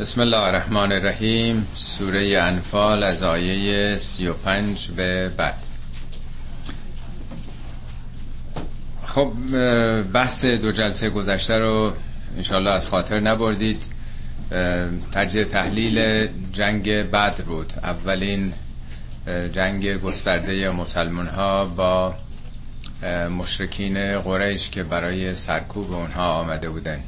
بسم الله الرحمن الرحیم. سوره انفال از آیه 35 به بعد. خب بحث دو جلسه گذشته رو انشالله از خاطر نبردید. تجزیه تحلیل جنگ بدر بود، اولین جنگ گسترده مسلمان ها با مشرکین قریش که برای سرکوب اونها آمده بودن.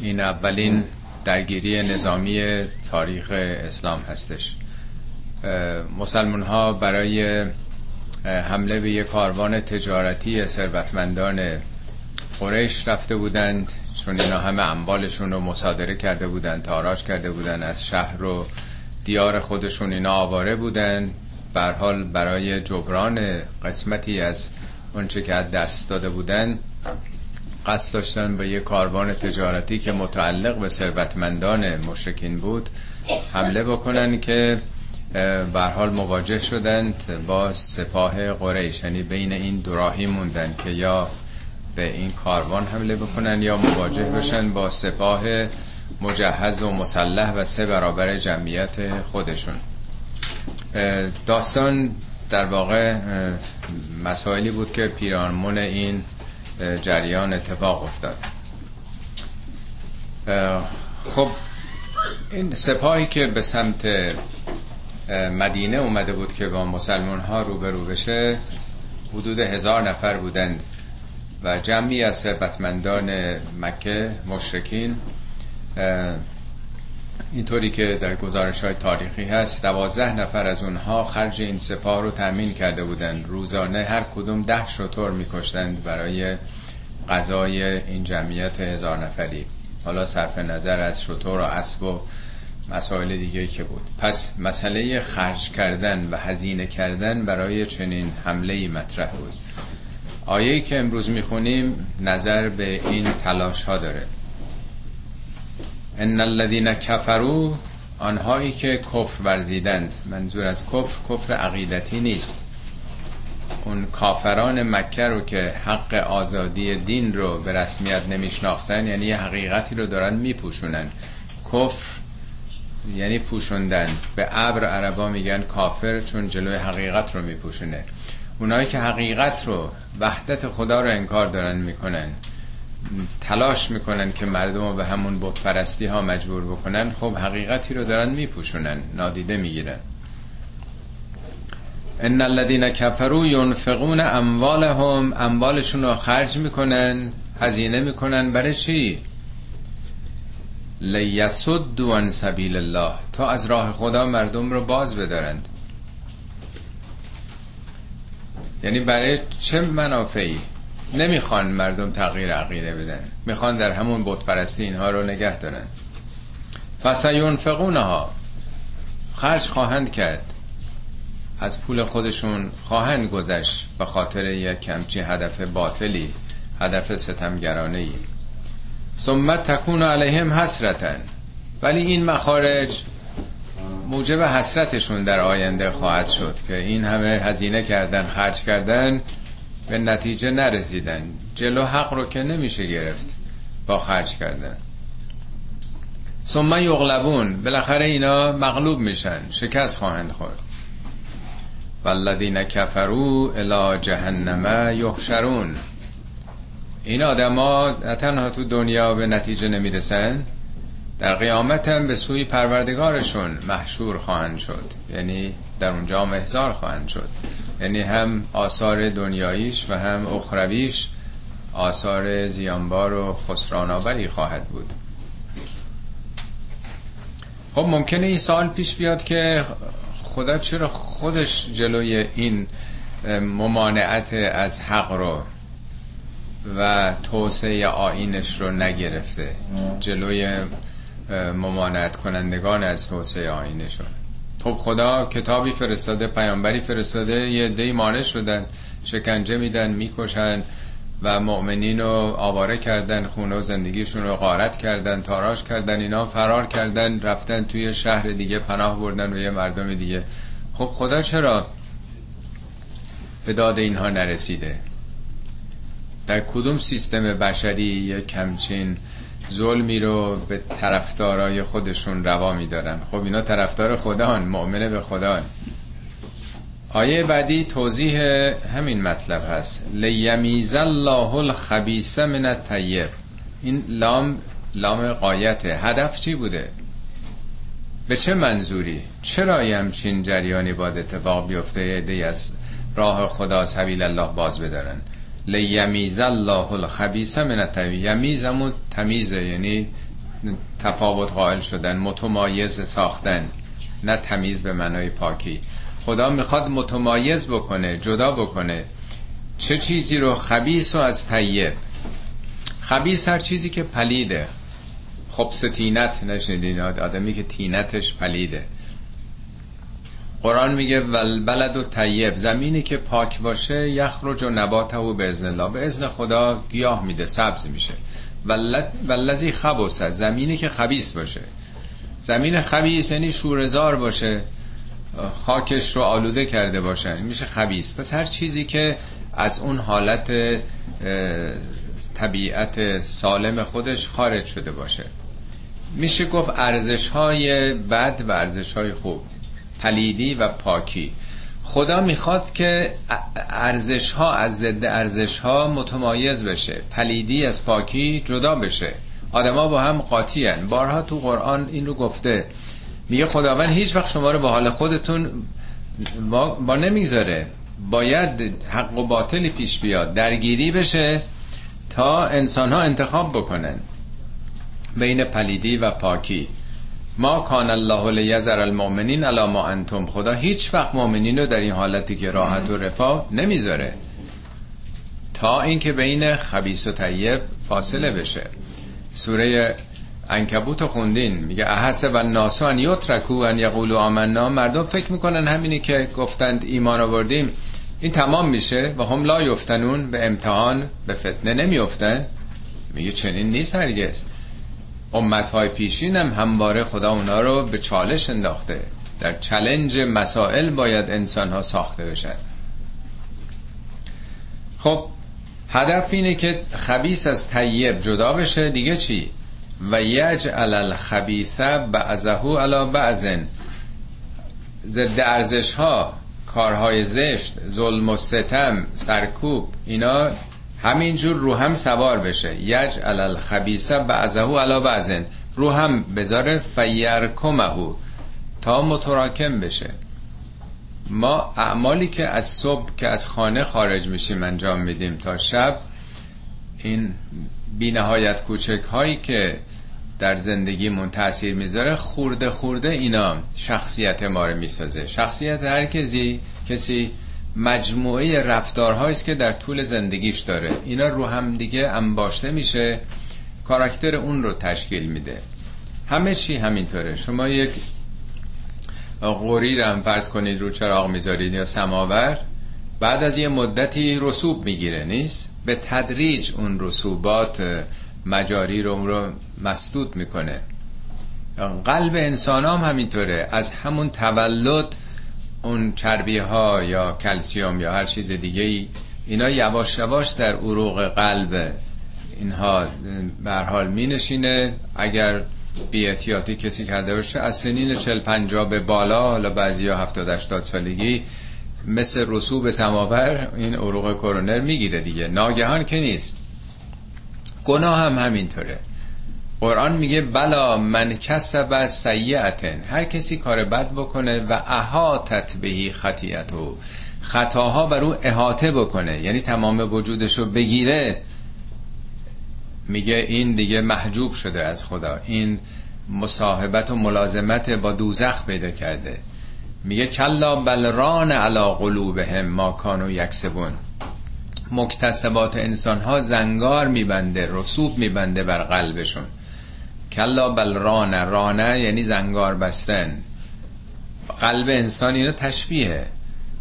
این اولین درگیری نظامی تاریخ اسلام هستش. مسلمان ها برای حمله به یک کاروان تجارتی ثروتمندان قریش رفته بودند، چون اینا همه اموالشون رو مصادره کرده بودند، تاراج کرده بودند، از شهر و دیار خودشون اینا آواره بودند. به هر حال برای جبران قسمتی از اونچه که از دست داده بودند قصد داشتن به یک کاروان تجارتی که متعلق به ثروتمندان مشرکین بود حمله بکنن، که به هر حال مواجه شدند با سپاه قریش. یعنی بین این دو راهی موندن که یا به این کاروان حمله بکنن یا مواجه بشن با سپاه مجهز و مسلح و 3 برابر جمعیت خودشون. داستان در واقع مسائلی بود که پیرامون این جریان اتفاق افتاد. خب این سپاهی که به سمت مدینه اومده بود که با مسلمان ها روبرو بشه حدود 1000 نفر بودند و جمعی از ثروتمندان مکه مشرکین، اینطوری که در گزارش‌های تاریخی هست 12 نفر از اونها خرج این سپاه رو تأمین کرده بودند. روزانه هر کدوم 10 شتر می‌کشتند برای غذای این جمعیت 1000 نفری، حالا صرف نظر از شتر و اسب و مسائل دیگه‌ای که بود. پس مسئله خرج کردن و هزینه کردن برای چنین حمله‌ای مطرح بود. آیه‌ای که امروز می‌خونیم نظر به این تلاش‌ها داره. ان الذين كفروا، آنهایی که کفر ورزیدند. منظور از کفر عقیدتی نیست. اون کافران مکه رو که حق آزادی دین رو به رسمیت نمیشناختن، یعنی یه حقیقتی رو دارن میپوشونن. کفر یعنی پوشوندن. به ابر عربا میگن کافر چون جلوی حقیقت رو میپوشونه. اونایی که حقیقت رو، وحدت خدا رو انکار دارن میکنن، تلاش میکنن که مردم رو به همون بت پرستی ها مجبور بکنن، خب حقیقتی رو دارن میپوشونن، نادیده میگیرن. ان الذين كفروا ينفقون اموالهم، اموالشون رو خرج میکنن، هزینه میکنن. برای چی؟ ليصدوا عن سبيل الله، تا از راه خدا مردم رو باز بدارند. یعنی برای چه منافعی؟ نمیخوان مردم تغییر عقیده بدن، میخوان در همون بت پرستی اینها رو نگه دارن. فسینفقونها، خرج خواهند کرد، از پول خودشون خواهند گذشت به خاطر یک کمچی هدف باطلی، هدف ستمگرانه‌ای. ثم تکون علیهم حسرتن، ولی این مخارج موجب حسرتشون در آینده خواهد شد که این همه هزینه کردن، خرج کردن، به نتیجه نرسیدن. جلو حق رو که نمیشه گرفت با خرج کردن. ثم یغلبون، بالاخره اینا مغلوب میشن، شکست خواهند خورد. والذین کفروا الی جهنم یحشرون، این آدما تنها تو دنیا به نتیجه نمیرسن، در قیامت هم به سوی پروردگارشون محشور خواهند شد، یعنی در اونجا محشور خواهند شد. یعنی هم آثار دنیاییش و هم اخرویش آثار زیانبار و خسران‌آوری خواهد بود. خب ممکنه این سوال پیش بیاد که خدا چرا خودش جلوی این ممانعت از حق رو و توسعه آیینش رو نگرفته، جلوی ممانعت کنندگان از توسعه آیینشون؟ خب خدا کتابی فرستاده، پیامبری فرستاده، یه عده‌ای مانع شدن، شکنجه میدن، میکشن و مؤمنین رو آواره کردن، خونه و زندگیشون رو غارت کردن، تاراج کردن، اینا فرار کردن، رفتن توی شهر دیگه پناه بردن و یه مردم دیگه. خب خدا چرا به داد اینها نرسیده؟ در کدوم سیستم بشری یک همچین ظلمی رو به طرفدارای خودشون روا میدارن. خب اینا طرفدار خدان، مؤمن به خدان. آیه بعدی توضیح همین مطلب هست. لیمیز الله الخبیث من الطیب. این لام غایته. هدف چی بوده؟ به چه منظوری؟ چرا یه همچین جریانی باید اتفاق بیفته ایده از راه خدا سبیل الله باز بدارن؟ لیمیز الله الخبیث من الطیب. یمیز همون تمیزه، یعنی تفاوت قائل شدن، متمایز ساختن، نه تمیز به معنای پاکی. خدا میخواد متمایز بکنه، جدا بکنه. چه چیزی رو؟ خبیث و از طیب. خبیث هر چیزی که پلیده. خبث تینت، نشنیدین؟ آدمی که تینتش پلیده. قرآن میگه والبلد و طیب، زمینی که پاک باشه یخرج و نباته و به اذن الله، به اذن خدا گیاه میده، سبز میشه. والذی خبث، زمینی که خبیث باشه، زمین خبیث یعنی شوره‌زار باشه، خاکش رو آلوده کرده باشن، میشه خبیث. پس هر چیزی که از اون حالت طبیعت سالم خودش خارج شده باشه، میشه گفت ارزش‌های بد و ارزش‌های خوب، پلیدی و پاکی. خدا میخواد که ارزش‌ها از ضد ارزش‌ها متمایز بشه، پلیدی از پاکی جدا بشه. آدم‌ها با هم قاطی‌اند. بارها تو قرآن این رو گفته، میگه خداوند هیچ وقت شما رو با حال خودتون با نمیذاره، باید حق و باطلی پیش بیاد، درگیری بشه تا انسانها انتخاب بکنن بین پلیدی و پاکی. ما کان الله لیذر المؤمنین علی ما انتم. خدا هیچ وقت مؤمنین رو در این حالتی که راحت و رفاه نمیذاره تا اینکه بین خبیث و طیب فاصله بشه. سوره عنکبوت خوندین، میگه احسب الناس ان یترکوا ان یقولوا آمنا. مردم فکر میکنن همینی که گفتند ایمان آوردیم این تمام میشه و هم لا یفتنون، به امتحان به فتنه نمیافتن. میگه چنین نیست هرگز. امتهای پیشین هم همواره خدا اونا رو به چالش انداخته، در چالش مسائل باید انسانها ساخته بشن. خب هدف اینه که خبیث از طیب جدا بشه. دیگه چی؟ و یجعل الخبیث بعضه علی بعض. ضد ارزش ها، کارهای زشت، ظلم و ستم، سرکوب، اینا همینجور رو هم سوار بشه. یجعل الخبیث بعضه علی بعض، رو هم بذاره فیرکمه، تا متراکم بشه. ما اعمالی که از صبح که از خانه خارج میشیم انجام میدیم تا شب، این بی نهایت کوچک هایی که در زندگیمون تأثیر میذاره، خورده خورده اینا شخصیت ما رو میسازه. شخصیت هر کسی مجموعه رفتارهایی است که در طول زندگیش داره. اینا رو هم دیگه انباشته میشه، کاراکتر اون رو تشکیل میده. همه چی همینطوره. شما یک قوری رو هم فرض کنید رو چراغ میذارید یا سماور، بعد از یه مدتی رسوب میگیره، نیست؟ به تدریج اون رسوبات مجاری رو مسدود میکنه. قلب انسان هم همینطوره، از همون تولد اون چربیه ها یا کلسیوم یا هر چیز دیگه، اینا یواش یواش در عروق قلب اینها به هر حال می نشینه. اگر بی احتیاطی کسی کرده باشه، از سنین 40-50 به بالا، حالا بعضیا 70-80 سالگی، مثل رسوب سماور این عروق کورونر میگیره دیگه، ناگهان که نیست. گناه هم همینطوره. قرآن میگه بلا من کسب سیئتن، هر کسی کار بد بکنه و احاطت بهی خطیئته، خطاها بر او احاطه بکنه، یعنی تمام وجودشو بگیره، میگه این دیگه محجوب شده از خدا، این مصاحبت و ملازمت با دوزخ پیدا کرده. میگه کلا بل ران علی قلوبهم ما کانوا یکسبون. مکتسبات انسانها زنگار میبنده، رسوب میبنده بر قلبشون. کلا بل رانه یعنی زنگار بستن قلب انسان. اینو تشبیهه.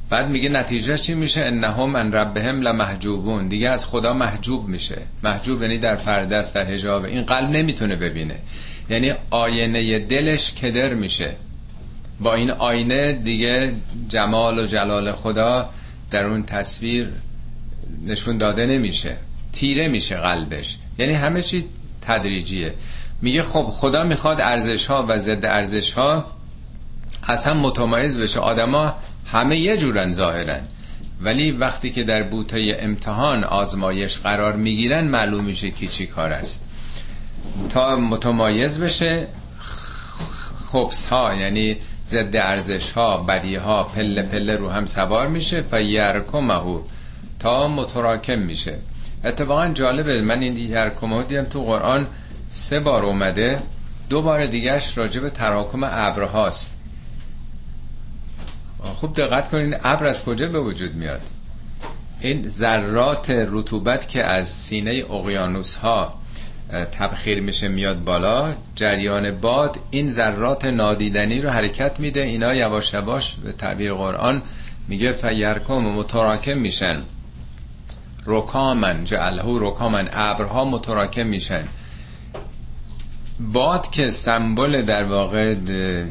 بعد میگه نتیجه چی میشه؟ انهم عن ربهم لمحجوبون. دیگه از خدا محجوب میشه. محجوب یعنی در پرده است، در حجاب. این قلب نمیتونه ببینه، یعنی آینه دلش کدر میشه. با این آینه دیگه جمال و جلال خدا در اون تصویر نشون داده نمیشه، تیره میشه قلبش. یعنی همه چی تدریجیه. میگه خب خدا میخواد ارزش‌ها و ضد ارزش‌ها از هم متمایز بشه. آدما همه یه جورن ظاهرن، ولی وقتی که در بوته امتحان آزمایش قرار میگیرن معلوم میشه کی چی کار است. تا متمایز بشه خبس‌ها یعنی ضد ارزش‌ها، بدی‌ها پله پله رو هم سوار میشه فیرکمه تا متراکم میشه. اتفاقا جالبه، من این یرکمه دیدم تو قرآن 3 بار اومده، 2 بار دیگهش راجع به تراکم ابرهاست. خوب دقت کنین ابر از کجا به وجود میاد. این ذرات رطوبت که از سینه اقیانوس‌ها تبخیر میشه میاد بالا، جریان باد این ذرات نادیدنی رو حرکت میده، اینا یواش یواش به تعبیر قرآن میگه فیرکم متراکم میشن، رکامن جعله رکامن، ابرها متراکم میشن. باد که سمبل در واقع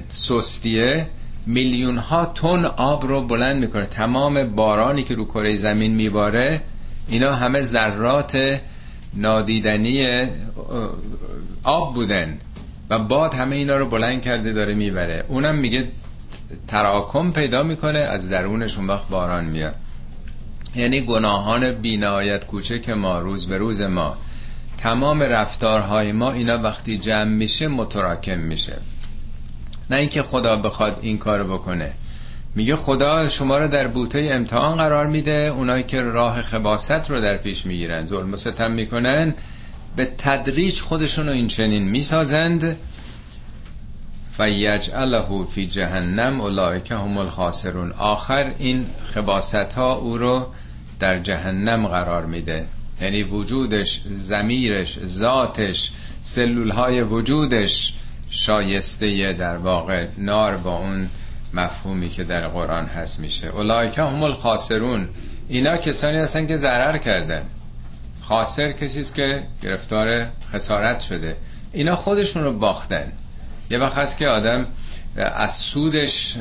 سستیه، میلیون ها تن آب رو بلند میکنه. تمام بارانی که رو کره زمین میباره اینا همه ذرات نادیدنی آب بودن و باد همه اینا رو بلند کرده داره میبره. اونم میگه تراکم پیدا میکنه، از درونش اون وقت باران میاد. یعنی گناهان بی‌نهایت کوچک ما، روز به روز ما، تمام رفتارهای ما، اینا وقتی جمع میشه متراکم میشه. نه اینکه خدا بخواد این کارو بکنه. میگه خدا شما رو در بوته امتحان قرار میده، اونایی که راه خباثت رو در پیش میگیرن، ظلم و ستم میکنن، به تدریج خودشون رو این چنین میسازند. فیجعله فی جهنم اولئک هم الخاسرون. آخر این خباثت ها او رو در جهنم قرار میده. یعنی وجودش، ضمیرش، ذاتش، سلول های وجودش شایسته در واقع نار با اون مفهومی که در قرآن هست میشه. اولئک هم الخاسرون، اینا کسانی هستن که ضرر کردن. خاسر کسی است که گرفتار خسارت شده، اینا خودشون رو باختن. یه وقت هست که آدم از سودش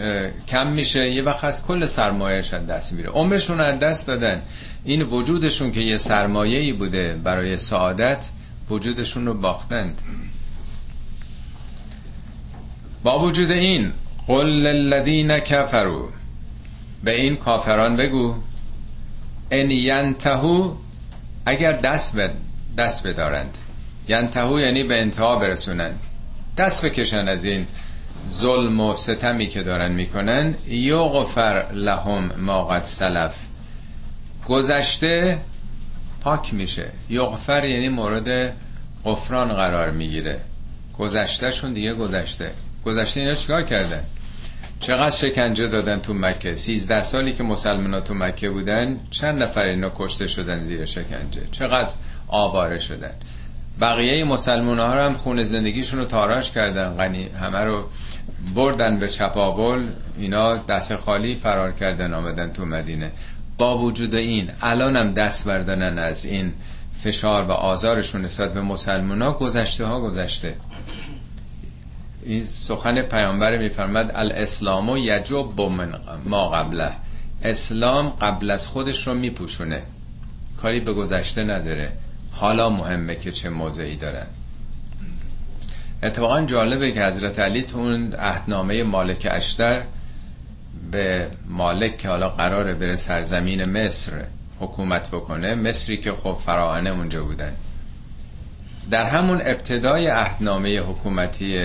کم میشه، یه وقت هست کل سرمایه‌اش از دست میره، عمرشون از دست دادن. این وجودشون که یه سرمایه‌ای بوده برای سعادت، وجودشون رو باختند. با وجود این قل للذین کفروا، به این کافران بگو ان ینتهوا، اگر دست بدارند، ینتهوا یعنی به انتها برسونند، دست بکشن از این ظلم و ستمی که دارن میکنن، یغفر لهم ما قد سلف، گذشته پاک میشه. یغفر یعنی مورد غفران قرار میگیره، گذشتهشون دیگه گذشته اینا چیکار کردن، چقدر شکنجه دادن تو مکه. 13 سالی که مسلمان‌ها تو مکه بودن چند نفر اینا کشته شدن زیر شکنجه، چقدر آواره شدن. بقیه مسلمان‌ها رو هم خون زندگیشون رو تاراش کردن، غنی همه رو بردن به چپاول، اینا دست خالی فرار کردن آمدن تو مدینه. با وجود این الانم دست بردارن از این فشار و آزارشون نسبت به مسلمان‌ها، گذشته. این سخن پیامبر می‌فرماد الاسلام یجب ما قبله، اسلام قبل از خودش رو میپوشونه، کاری به گذشته نداره، حالا مهمه که چه موضعی دارن. اتفاقا جالبه که حضرت علی تو اون عهدنامه مالک اشتر به مالک که حالا قراره بره سرزمین مصر حکومت بکنه، مصری که خب فراعنه اونجا بودن، در همون ابتدای عهدنامه حکومتی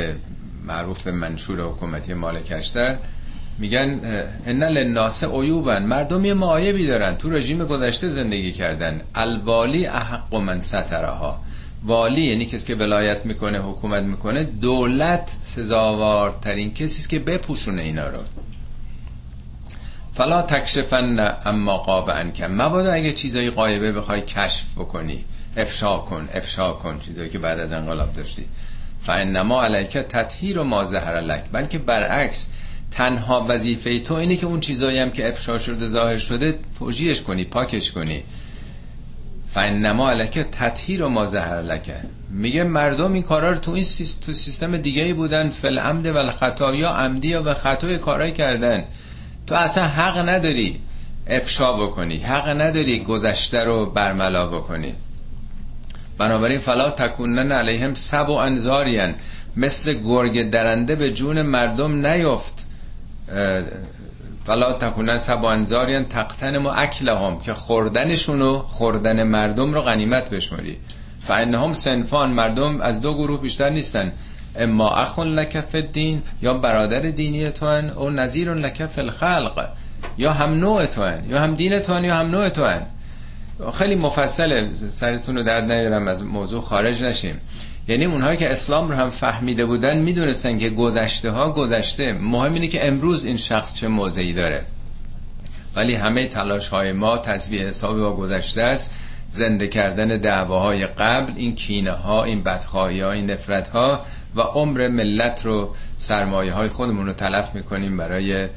معروف به منشور حکومتی مالک اشتر میگن ان للناس عیوبا، مردم یه معایبی دارن، تو رژیم گذشته زندگی کردن، الوالی احق من سترها، والی یعنی کسی که ولایت میکنه، حکومت میکنه، دولت سزاوارترین کسی است که بپوشونه اینا رو. فلا تکشفن اما غاب عنک، مبادا اگه چیزای غایبه بخوای کشف بکنی، افشا کن چیزایی که بعد از انقلاب داشتی. فانما علیک تطهیر و ما ظهر لک، بلکه برعکس تنها وظیفه تو اینه که اون چیزایی هم که افشا شده ظاهر شده توجیهش کنی، پاکش کنی. فانما علیک تطهیر و ما ظهر لک، میگه مردم این کارا رو تو این سیستم دیگه‌ای بودن، فل عمد و الخطایا، عمدی و خطای کارای کردن، تو اصلا حق نداری افشا بکنی، حق نداری گذشته رو برملا بکنی. بنابراین فلا تکونن علیهم سب و انذارین، مثل گرگ درنده به جون مردم نیفت، فلا تکونن سب و انذارین تقتن ما اکلهم، که خوردنشونو، خوردن مردم رو غنیمت بشماری. فانهم صنفان، مردم از دو گروه بیشتر نیستن، اما اخون لکف دین، یا برادر دینی توان، او نظیر لکف الخلق، یا هم نوع توان، یا هم دین توان، یا هم نوع توان. خیلی مفصله، سرتون رو درد نیارم، از موضوع خارج نشیم. یعنی اونهایی که اسلام رو هم فهمیده بودن میدونستن که گذشته ها گذشته، مهم اینه که امروز این شخص چه موضعی داره. ولی همه تلاش های ما تسویه حساب با گذشته است، زنده کردن دعواهای قبل، این کینه ها، این بدخواهی ها، این نفرت ها، و عمر ملت رو، سرمایه های خودمون رو تلف میکنیم برای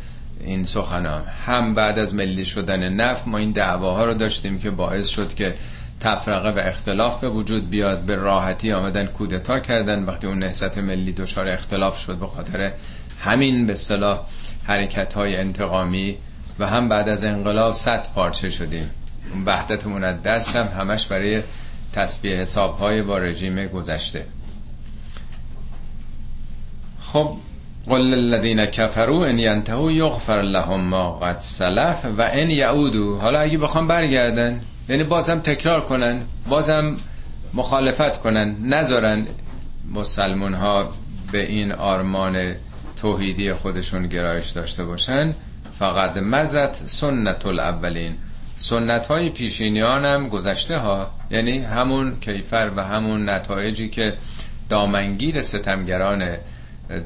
این سخنان. هم بعد از ملی شدن نفت ما این دعواها رو داشتیم که باعث شد که تفرقه و اختلاف به وجود بیاد. به راحتی آمدن کودتا کردن وقتی اون نهضت ملی دچار اختلاف شد، به خاطر همین به اصطلاح حرکت های انتقامی. و هم بعد از انقلاب 100 پارچه شدیم، اون وحدتمون از دست هم همش برای تسویه حساب های با رژیم گذشته. خب قل للذین کفروا ان ینتهوا یغفر لهم ما قد سلف و ان یعودوا، حالا اگه بخوام برگردن، یعنی بازم تکرار کنن، بازم مخالفت کنن، نذارن مسلمان ها به این آرمان توحیدی خودشون گرایش داشته باشن، فقد مزت سنت الاولین، سنت های پیشینیان هم گذشته ها، یعنی همون کیفر و همون نتایجی که دامنگیر ستمگران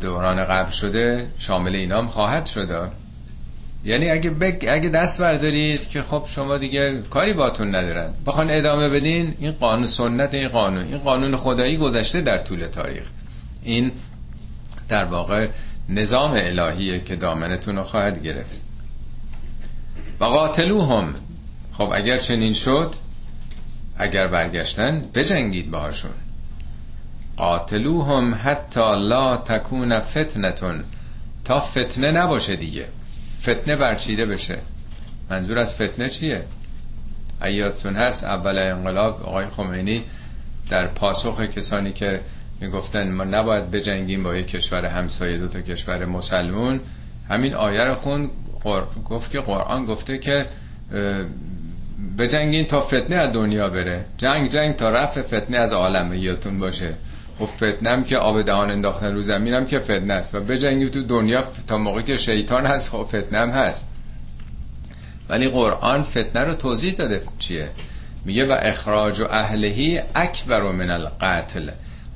دوران قبل شده شامل اینام خواهد شده. یعنی اگه دست بردارید که خب شما دیگه کاری باتون ندارن، بخوان ادامه بدین، این قانون سنت، این قانون خدایی گذشته در طول تاریخ، این در واقع نظام الهیه که دامنتون رو خواهد گرفت. و قاتلوهم، خب اگر چنین شد، اگر برگشتن، بجنگید باهاشون. قاتلوهم حتی لا تکون فتنتون، تا فتنه نباشه دیگه، فتنه برچیده بشه. منظور از فتنه چیه؟ ایاتون هست اول انقلاب آقای خمینی در پاسخ کسانی که میگفتن ما نباید بجنگیم با یک کشور همسایه، دو تا کشور مسلمون، همین آیه رو خوند، گفت که قرآن گفته که بجنگین تا فتنه از دنیا بره، جنگ تا رفع فتنه از عالم ایاتون باشه. و فتنم که آب دهان انداختن رو زمینم که فتنه است، و بجنگید تو دنیا تا موقعی که شیطان هست خب فتنم هست. ولی قرآن فتنه رو توضیح داده چیه، میگه و اخراج و اهلهی اکبر من القتل،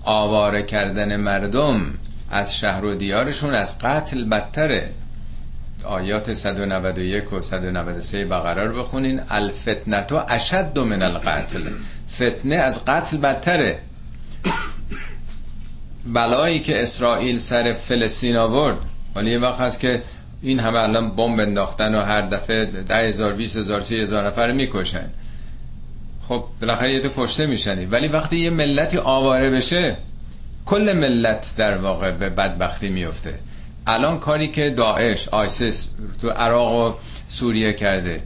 آواره کردن مردم از شهر و دیارشون از قتل بدتره. آیات 191 و 193 بقره رو بخونین، الفتنه تو اشد من القتل، فتنه از قتل بدتره. بلایی که اسرائیل سر فلسطین آورد، ولی یه وقت هست که این همه الان بمب انداختن و هر دفعه 10,000 20,000 30,000 نفر میکشن، خب بالاخره یه دو کشته میشنی. ولی وقتی یه ملتی آواره بشه، کل ملت در واقع به بدبختی میفته. الان کاری که داعش آیسیس تو عراق و سوریه کرده،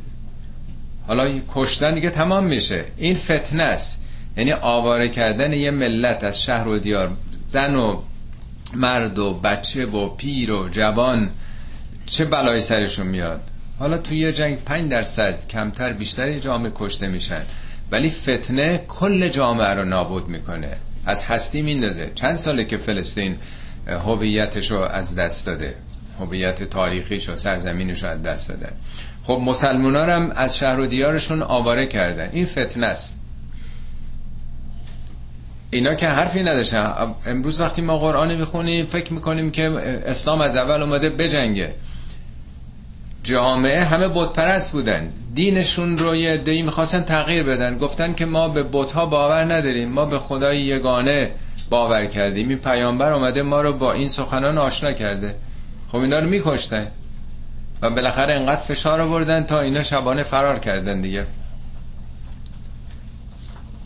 حالا کشتن دیگه تمام میشه، این فتنه است. یعنی آواره کردن یه ملت از شهر و دیار، زن و مرد و بچه و پیر و جوان، چه بلایی سرشون میاد. حالا توی یه جنگ 5% کمتر بیشتر جامعه کشته میشن، ولی فتنه کل جامعه رو نابود میکنه، از هستی میندازه. چند ساله که فلسطین هویتش رو از دست داده، هویت تاریخیش و سرزمینش رو از دست داده. خب مسلمونا هم از شهر و دیارشون آواره کردن، این فتنه است. اینا که حرفی نداشتن. امروز وقتی ما قرآن میخونیم فکر میکنیم که اسلام از اول اومده بجنگه. جامعه همه بت پرست بودن، دینشون رو یه عده‌ای میخواستن تغییر بدن، گفتن که ما به بت ها باور نداریم، ما به خدای یگانه باور کردیم، این پیامبر اومده ما رو با این سخنان آشنا کرده. خب اینا رو میکشتن و بالاخره انقدر فشار آوردن تا اینا شبانه فرار کردن دیگه.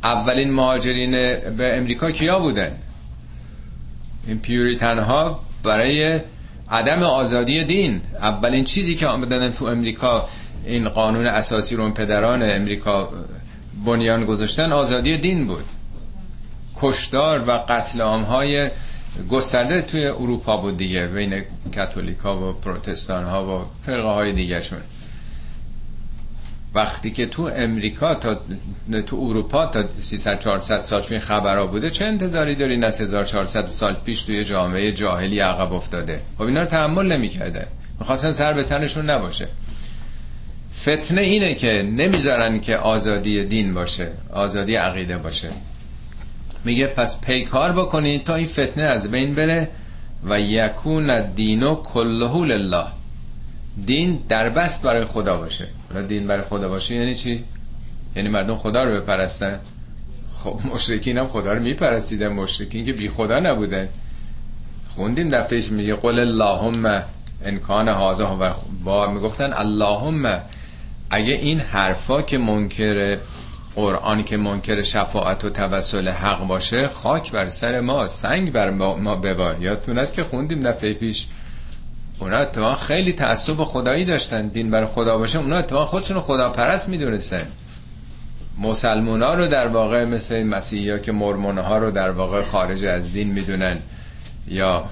اولین مهاجرین به امریکا کیا بودن؟ این پیوریتنها برای عدم آزادی دین. اولین چیزی که آمدن تو امریکا، این قانون اساسی رو پدران امریکا بنیان گذاشتن، آزادی دین بود. کشتار و قتل عام‌های گسترده توی اروپا بود دیگه، بین کاتولیکا و پروتستان‌ها و فرقه‌های دیگرشون. وقتی که تو امریکا تو اروپا تا 300-400 سال پیش خبرها بوده، چه انتظاری داری نه 1400 سال پیش توی جامعه جاهلی عقب افتاده؟ خب اینا رو تحمل نمی‌کردن، می‌خواستن سر به تنشون نباشه. فتنه اینه که نمیذارن که آزادی دین باشه، آزادی عقیده باشه. میگه پس پیکار بکنید تا این فتنه از بین بره و یکون الدین کله لله، دین دربست برای خدا باشه. حالا دین برای خدا باشه یعنی چی؟ یعنی مردم خدا رو بپرستن. خب مشرکین هم خدا رو میپرستیدن، مشرکین که بی خدا نبودن. خوندیم دفعهش میگه قل اللهم ان کان هذا و با میگفتن اللهم، اگه این حرفا که منکر قرآن، که منکر شفاعت و توسل حق باشه، خاک بر سر ما، سنگ بر ما ببار. یادتون هست که خوندیم دفعه پیش اونا تو خیلی تعصب خدایی داشتن، دین بر خدا باشه اونا تو خودشون خدا پرست میدونستن. مسلمونا رو در واقع مثل مسیحا که مرمونه ها رو در واقع خارج از دین میدونن، یا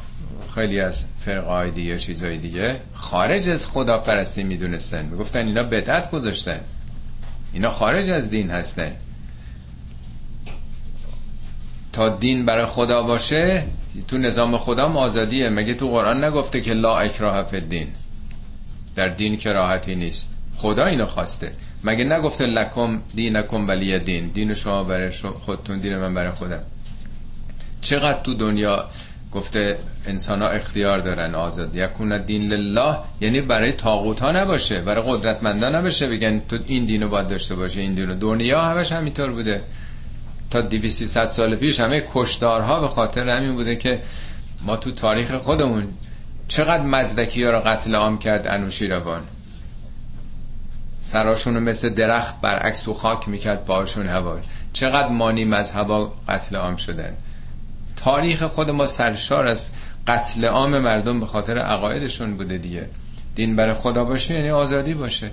خیلی از فرقه‌های دیگه چیزهای دیگه خارج از خدا پرستی میدونستن، میگفتن اینا بدعت گذاشتن، اینا خارج از دین هستن. تا دین برای خدا باشه تو نظام خدا هم آزادیه. مگه تو قرآن نگفته که لا اکراه فی الدین، در دین کراهتی نیست، خدا اینو خواسته. مگه نگفته لکم دینکم ولی دین، دین شما برای خودتون، دین من برای خودم. چقدر تو دنیا گفته انسان ها اختیار دارن، آزاد. یکون الدین لله یعنی برای طاغوت ها نباشه، برای قدرتمندا نباشه بگن تو این دینو باید داشته باشه، این دینو. دنیا همش همینطور بوده تا 200-300 سال پیش، همه کشتارها به خاطر همین بوده که ما تو تاریخ خودمون چقدر مزدکی ها رو قتل عام کرد انوشیروان، سراشونو مثل درخت برعکس تو خاک میکرد، پاهاشون هوا. چقدر مانی مذهبا قتل عام شدن. تاریخ خود ما سرشار از قتل عام مردم به خاطر عقایدشون بوده دیگه. دین برای خدا باشه یعنی آزادی باشه.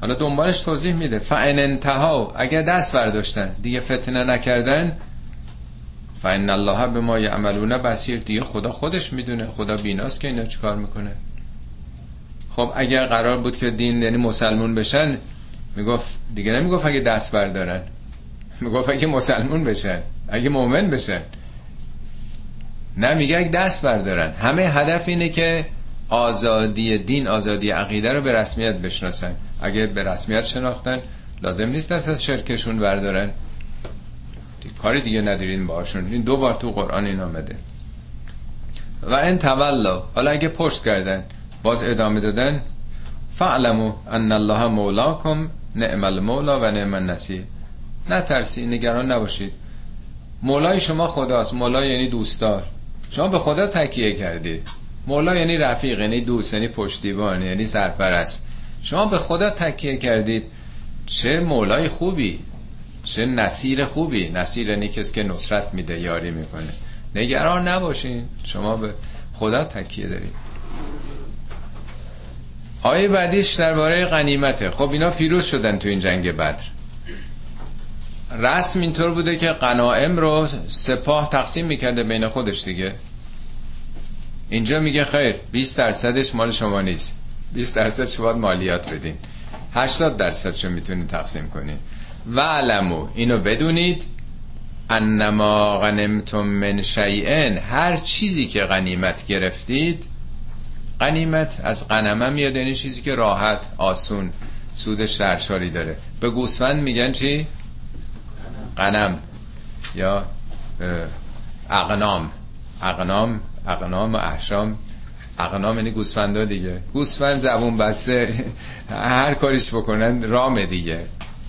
حالا دنبالش توضیح میده فان انتها، اگر دست برداشتن دیگه، فتنه نکردن، فان الله بما یعملون بصیر، دیگه خدا خودش میدونه، خدا بیناست که اینا چیکار میکنه. خب اگر قرار بود که دین یعنی مسلمون بشن، میگفت دیگه، نمیگفت اگه دست بردارن، میگفت اگه مسلمون بشن، اگه مؤمن بشن. نه، میگه اگه دست بردارن. همه هدف اینه که آزادی دین، آزادی عقیده رو به رسمیت بشناسن. اگه به رسمیت شناختن، لازم نیست از شرکشون بردارن، کاری دیگه ندارین باهاشون. این دو بار تو قرآن این آمده. و ان تولوا، حالا اگه پشت کردن، باز ادامه دادن، فاعلموا ان الله مولاکم نعم المولا و نعم النصیر، نترسی، نگران نباشید، مولای شما خداست. مولا یعنی دوستدار. شما به خدا تکیه کردید، مولا یعنی رفیق، یعنی دوست، یعنی پشتیبان، یعنی سرپرست. شما به خدا تکیه کردید، چه مولای خوبی، چه نصیر خوبی. نصیر یعنی کسی که نصرت میده، یاری میکنه. نگران نباشین، شما به خدا تکیه دارید. آیه بعدیش درباره غنیمته. خب اینا پیروز شدن تو این جنگ بدر. رسم اینطور بوده که غنایم رو سپاه تقسیم میکرده بین خودش دیگه. اینجا میگه خیر، 20% مال شما نیست، 20% شما مالیات بدین، 80% شما میتونید تقسیم کنید. و علمو، اینو بدونید، انما غنمتم من شیئن، هر چیزی که غنیمت گرفتید. غنیمت از غنمه میاد، یعنی چیزی که راحت، آسون، سود سرشاری داره. به گوسفند میگن چی؟ غنم یا اغنام. اغنام و احشام. اغنام یعنی گوسفندا دیگه. گوسفند زبون بسته هر کاریش بکنن رامه دیگه.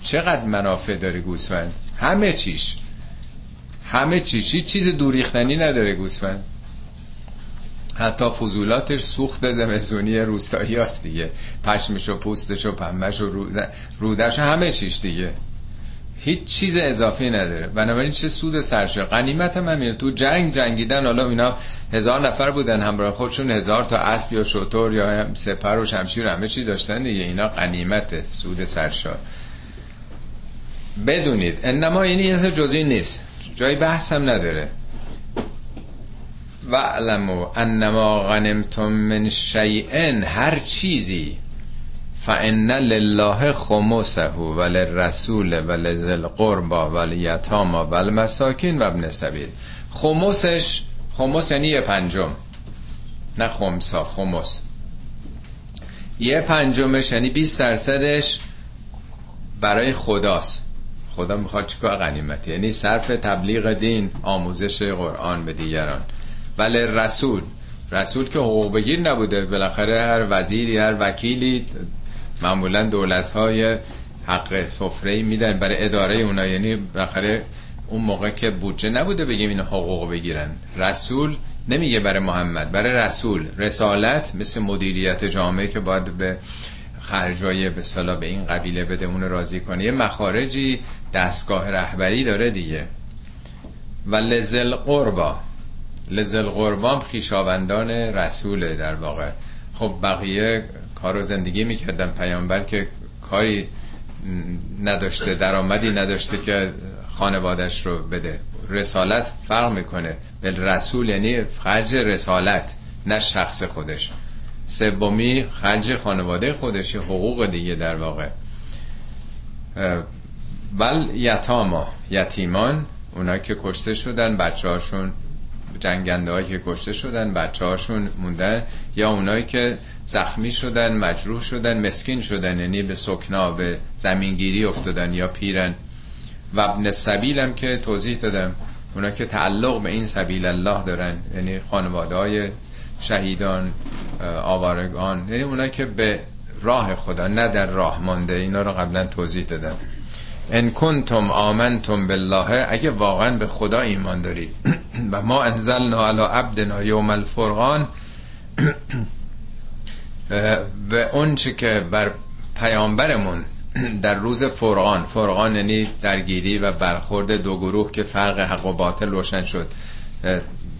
چقدر منافع داره گوسفند، همه چیش، همه چیش، هیچ چیز دوریختنی نداره گوسفند. حتی فضولاتش سوخت زمستونی روستایی هاست دیگه، پشمش و پوستش و پنبش و رودش و همه چیش دیگه، هیچ چیز اضافی نداره. بنابراین چه سود سرشار. غنیمت هم همینه. تو جنگیدن. حالا اینا 1000 نفر بودن، همراه خودشون 1000 تا اسب یا شتر یا سپر و شمشیر همه چی داشتن دیگه. اینا غنیمته، سود سرشار. بدونید انما یعنی جزئی نیست. جای بحث هم نداره. وَعْلَمُوا أَنَّمَا غَنِمْتُمْ مِنْ شَيْءٍ، هر چیزی، فَإِنَّ لِلَّهِ خُمُسَهُ وَلِلرَّسُولِ وَلِذِي الْقُرْبَى وَالْيَتَامَى وَالْمَسَاكِينِ وَابْنِ السَّبِيلِ. خمسش، خمس یعنی یه پنجم، نه خمسا، خمس یه پنجمش یعنی 20% برای خداست. خدا میخواد چیکار؟ غنیمت، یعنی صرف تبلیغ دین، آموزش قرآن به دیگران. ولی رسول، رسول که حقوق بگیر نبوده، بالاخره هر وزیری، هر وکیلی، معمولا دولت‌های حق سفره‌ای میدن برای اداره اونا، یعنی بالاخره اون موقع که بودجه نبوده بگیم این حقوق بگیرن. رسول نمیگه برای محمد، برای رسول. رسالت مثل مدیریت جامعه که باید به خرجای به سالا به این قبیله بده، اون راضی کنه، یه مخارجی، دستگاه رهبری داره دیگه. و لزل قربا، لزل قربام خیشاوندان رسوله در واقع. خب بقیه کار و زندگی میکردن، پیامبر که کاری نداشته، درآمدی نداشته که خانوادش رو بده. رسالت فرق میکنه. رسول یعنی خرج رسالت، نه شخص خودش. سومی خرج خانواده خودش، حقوق دیگه در واقع. بل یتاما، یتیمان، اونا که کشته شدن بچه هاشون، جنگنده هایی که کشته شدن بچه هاشون موندن، یا اونایی که زخمی شدن، مجروح شدن، مسکین شدن، یعنی به سکنا، به زمینگیری افتادن یا پیرن. و ابن سبیل هم که توضیح دادم، اونا که تعلق به این سبیل الله دارن، یعنی خانواده های شهیدان، آوارگان، یعنی اونا که به راه خدا، نه در راه مانده. اینا رو قبلا توضیح دادم. ان کنتم آمنتم بالله، اگه واقعا به خدا ایمان داری. و ما انزلنا علی عبدنا یوم الفرقان، و اون چه که بر پیامبرمون در روز فرقان، فرقان یعنی درگیری و برخورد دو گروه که فرق حق و باطل روشن شد.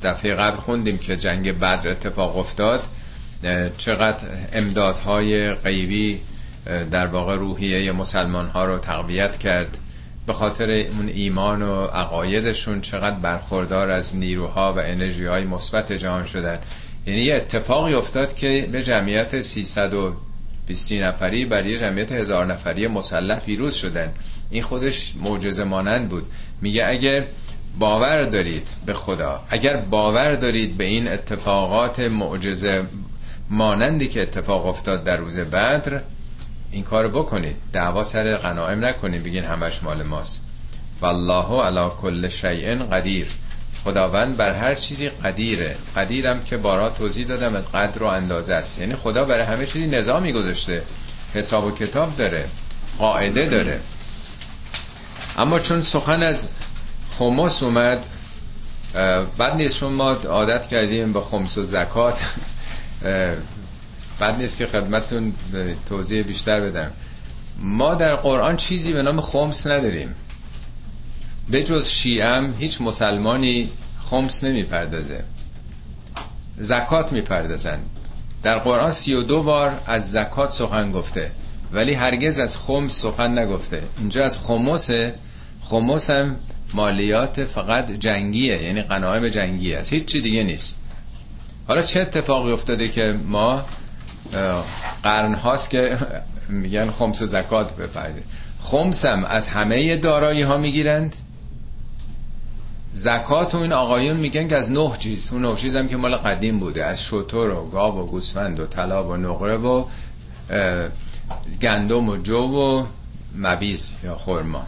دفعه قبل خوندیم که جنگ بدر اتفاق افتاد، چقدر امدادهای غیبی در واقع روحیه مسلمان ها رو تقویت کرد، به خاطر اون ایمان و عقایدشون چقدر برخوردار از نیروها و انرژی های مثبت جهان شدن. یعنی یه اتفاقی افتاد که به جمعیت 320 نفری برای جمعیت 1000 نفری مسلح پیروز شدن. این خودش معجزه مانند بود. میگه اگه باور دارید به خدا، اگر باور دارید به این اتفاقات معجزه مانندی که اتفاق افتاد در روز بدر، این کارو بکنید. دعوا سر غنایم نکنید، بگین همش مال ماست. والله علی کل شیء قدیر، خداوند بر هر چیزی قدیره. قدیرم که بارها توضیح دادم از قدر و اندازه است، یعنی خدا برای همه چیزی نظامی گذاشته، حساب و کتاب داره، قاعده داره. اما چون سخن از خمس اومد، بد نیست، چون ما عادت کردیم با خمس و زکات، بد نیست که خدمتتون توضیح بیشتر بدم. ما در قرآن چیزی به نام خمس نداریم. به جز شیعه هیچ مسلمانی خمس نمیپردازه، زکات میپردازن. در قرآن 32 بار از زکات سخن گفته، ولی هرگز از خمس سخن نگفته. اینجا از خمسه. خمس هم مالیات فقط جنگیه، یعنی غنایم جنگی است، هیچ چی دیگه نیست. حالا چه اتفاقی افتاده که ما قرن هاست که میگن خمس و زکات بپردید؟ خمس هم از همه دارایی ها میگیرند، زکات و این آقایون میگن که از 9 چیز. اون 9 چیز هم که مال قدیم بوده، از شتر و گاو و گوسفند و طلا و نقره و گندم و جو و مویز یا خرما،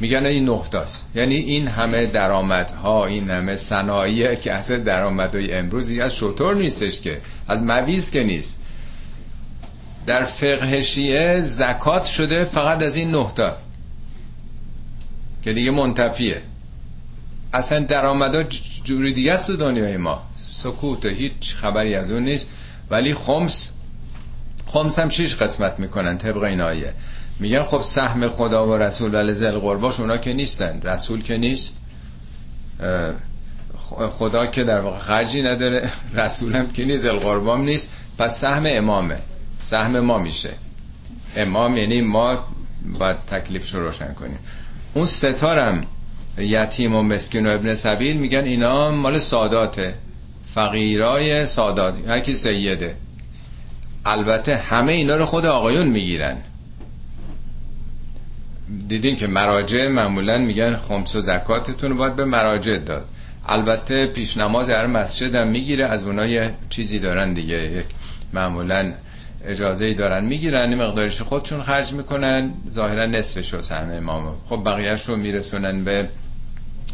میگن این 9 تاست. یعنی این همه درآمدها، این همه صنایعی که اصل درآمدهای امروز از شتر نیستش، که از مویز که نیست. در فقه شیعه زکات شده فقط از این 9 تا که دیگه منتفیه. اصلا درآمدها جوری دیگه است تو دنیای ما، سکوت، هیچ خبری از اون نیست. ولی خمس هم 6 قسمت میکنن طبق این آیه. میگن خب سهم خدا و رسول و ذل قرباش اونا که نیستن، رسول که نیست، خدا که در واقع خرجی نداره، رسولم که نیست، ذل قربام نیست، پس سهم امامه، سهم ما میشه. امام یعنی ما باید تکلیفش رو روشن کنیم. اون ستارم یتیم و مسکین و ابن سبیل میگن اینا مال ساداته، فقیرای سادات، هر کی سیده. البته همه اینا رو خود آقایون میگیرن. دیدین که مراجع معمولا میگن خمس و زکاتتون رو باید به مراجع داد. البته پیش نماز هر مسجد هم میگیره، از اونای چیزی دارن دیگه، یک معمولا اجازه‌ای دارن میگیرن، مقدارش خودشون خرج میکنن، ظاهرا نصفش رو سهم امام، خب بقیه‌اش رو میرسونن به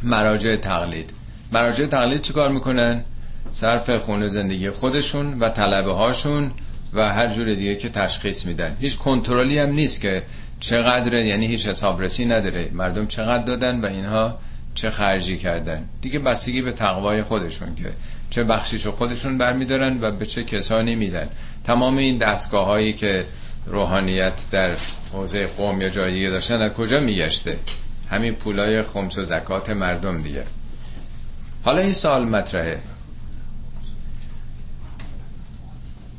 مراجع تقلید. مراجع تقلید چیکار میکنن؟ صرف خون زندگی خودشون و طلبه هاشون و هر جور دیگه که تشخیص میدن. هیچ کنترلی هم نیست که چقدر، یعنی هیچ حسابرسی نداره مردم چقدر دادن و اینها چه خرجی کردن. دیگه بستگی به تقوای خودشون که چه بخشیش خودشون برمیدارن و به چه کسانی میدن. تمام این دستگاه هایی که روحانیت در حوزه قوم یا جای دیگه داشتن از کجا میگشته؟ همین پولای خمس و زکات مردم دیگه. حالا این سوال مطرحه،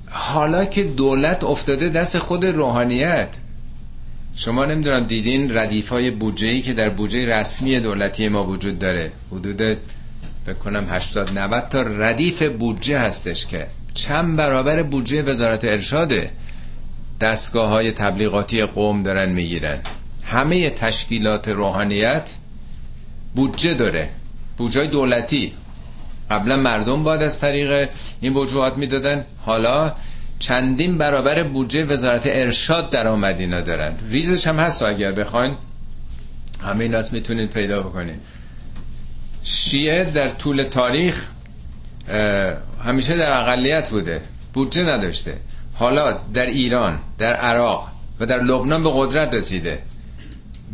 حالا که دولت افتاده دست خود روحانیت، شما نمیدونم دیدین ردیف‌های بودجه‌ای که در بودجه رسمی دولتی ما وجود داره، حدود فکر کنم 80 90 تا ردیف بودجه هستش که چند برابر بودجه وزارت ارشاده. دستگاه‌های تبلیغاتی قوم دارن میگیرن. همه تشکیلات روحانیت بودجه داره، بودجه دولتی. قبلا مردم باید از طریق این وجوهات میدادن، حالا چندین برابر بودجه وزارت ارشاد درآمد اینا دارن. ریزش هم هست، اگر بخواین همه اینا میتونید پیدا بکنید. شیعه در طول تاریخ همیشه در اقلیت بوده، بودجه نداشته. حالا در ایران، در عراق و در لبنان به قدرت رسیده،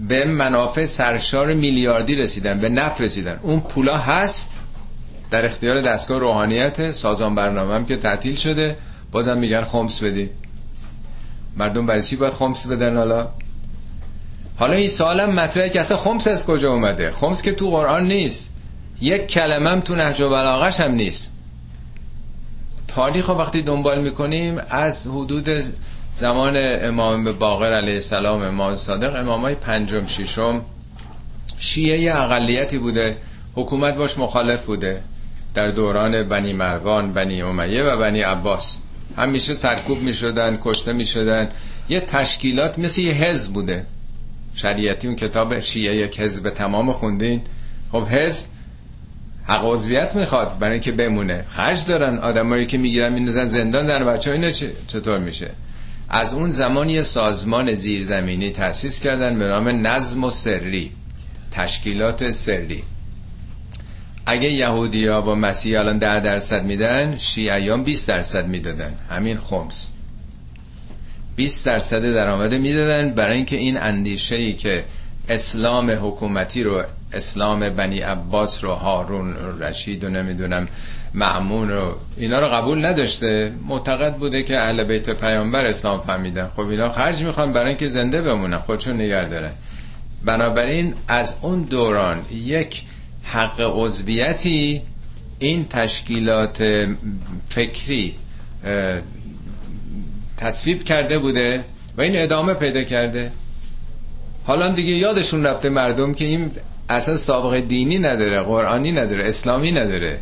به منافع سرشار میلیاردی رسیدن، به نفع رسیدن. اون پولا هست در اختیار دستگاه روحانیت. سازمان برنامه هم که تعطیل شده، بازم میگن خمس بدی. مردم برای چی باید خمس بدن؟ حالا این سوال هم مطرحه که اصلا خمس از کجا اومده؟ خمس که تو قرآن نیست، یک کلمه هم تو نهج البلاغه هم نیست. تاریخ رو وقتی دنبال میکنیم، از حدود زمان امام باقر علیه السلام، امام صادق، امامای پنجم ششم، شیعه اقلیتی بوده، حکومت باش مخالف بوده. در دوران بنی مروان، بنی امیه و بنی عباس همیشه سرکوب می شدن، کشته می شدن. یه تشکیلات مثل یه حزب بوده. شریعتی اون کتاب شیعه یک حزب تمام خوندین. خب حزب حق عضویت می خواد برای اینکه بمونه، خرج دارن. آدمایی که می گیرن می نزن زندان در بچه ها، اینه چطور میشه؟ از اون زمان یه سازمان زیرزمینی تأسیس کردن به نام نظم و سری، تشکیلات سری. اگه یهودی‌ها با مسیح الان 10% میدن، شیعیان 20% میدادن. همین خمس 20% درآمد میدادن، برای اینکه این اندیشه‌ای که اسلام حکومتی رو، اسلام بنی عباس رو، هارون رشید و نمیدونم معمون رو، اینا رو قبول نداشته. معتقد بوده که اهل بیت پیامبر اسلام فهمیدن. خب اینا خرج میخوان برای اینکه زنده بمونن، خودشون نگه دارن. بنابراین از اون دوران یک حق عضویتی این تشکیلات فکری تصویب کرده بوده و این ادامه پیدا کرده. حالا دیگه یادشون رفته مردم که این اصلا سابقه دینی نداره، قرآنی نداره، اسلامی نداره.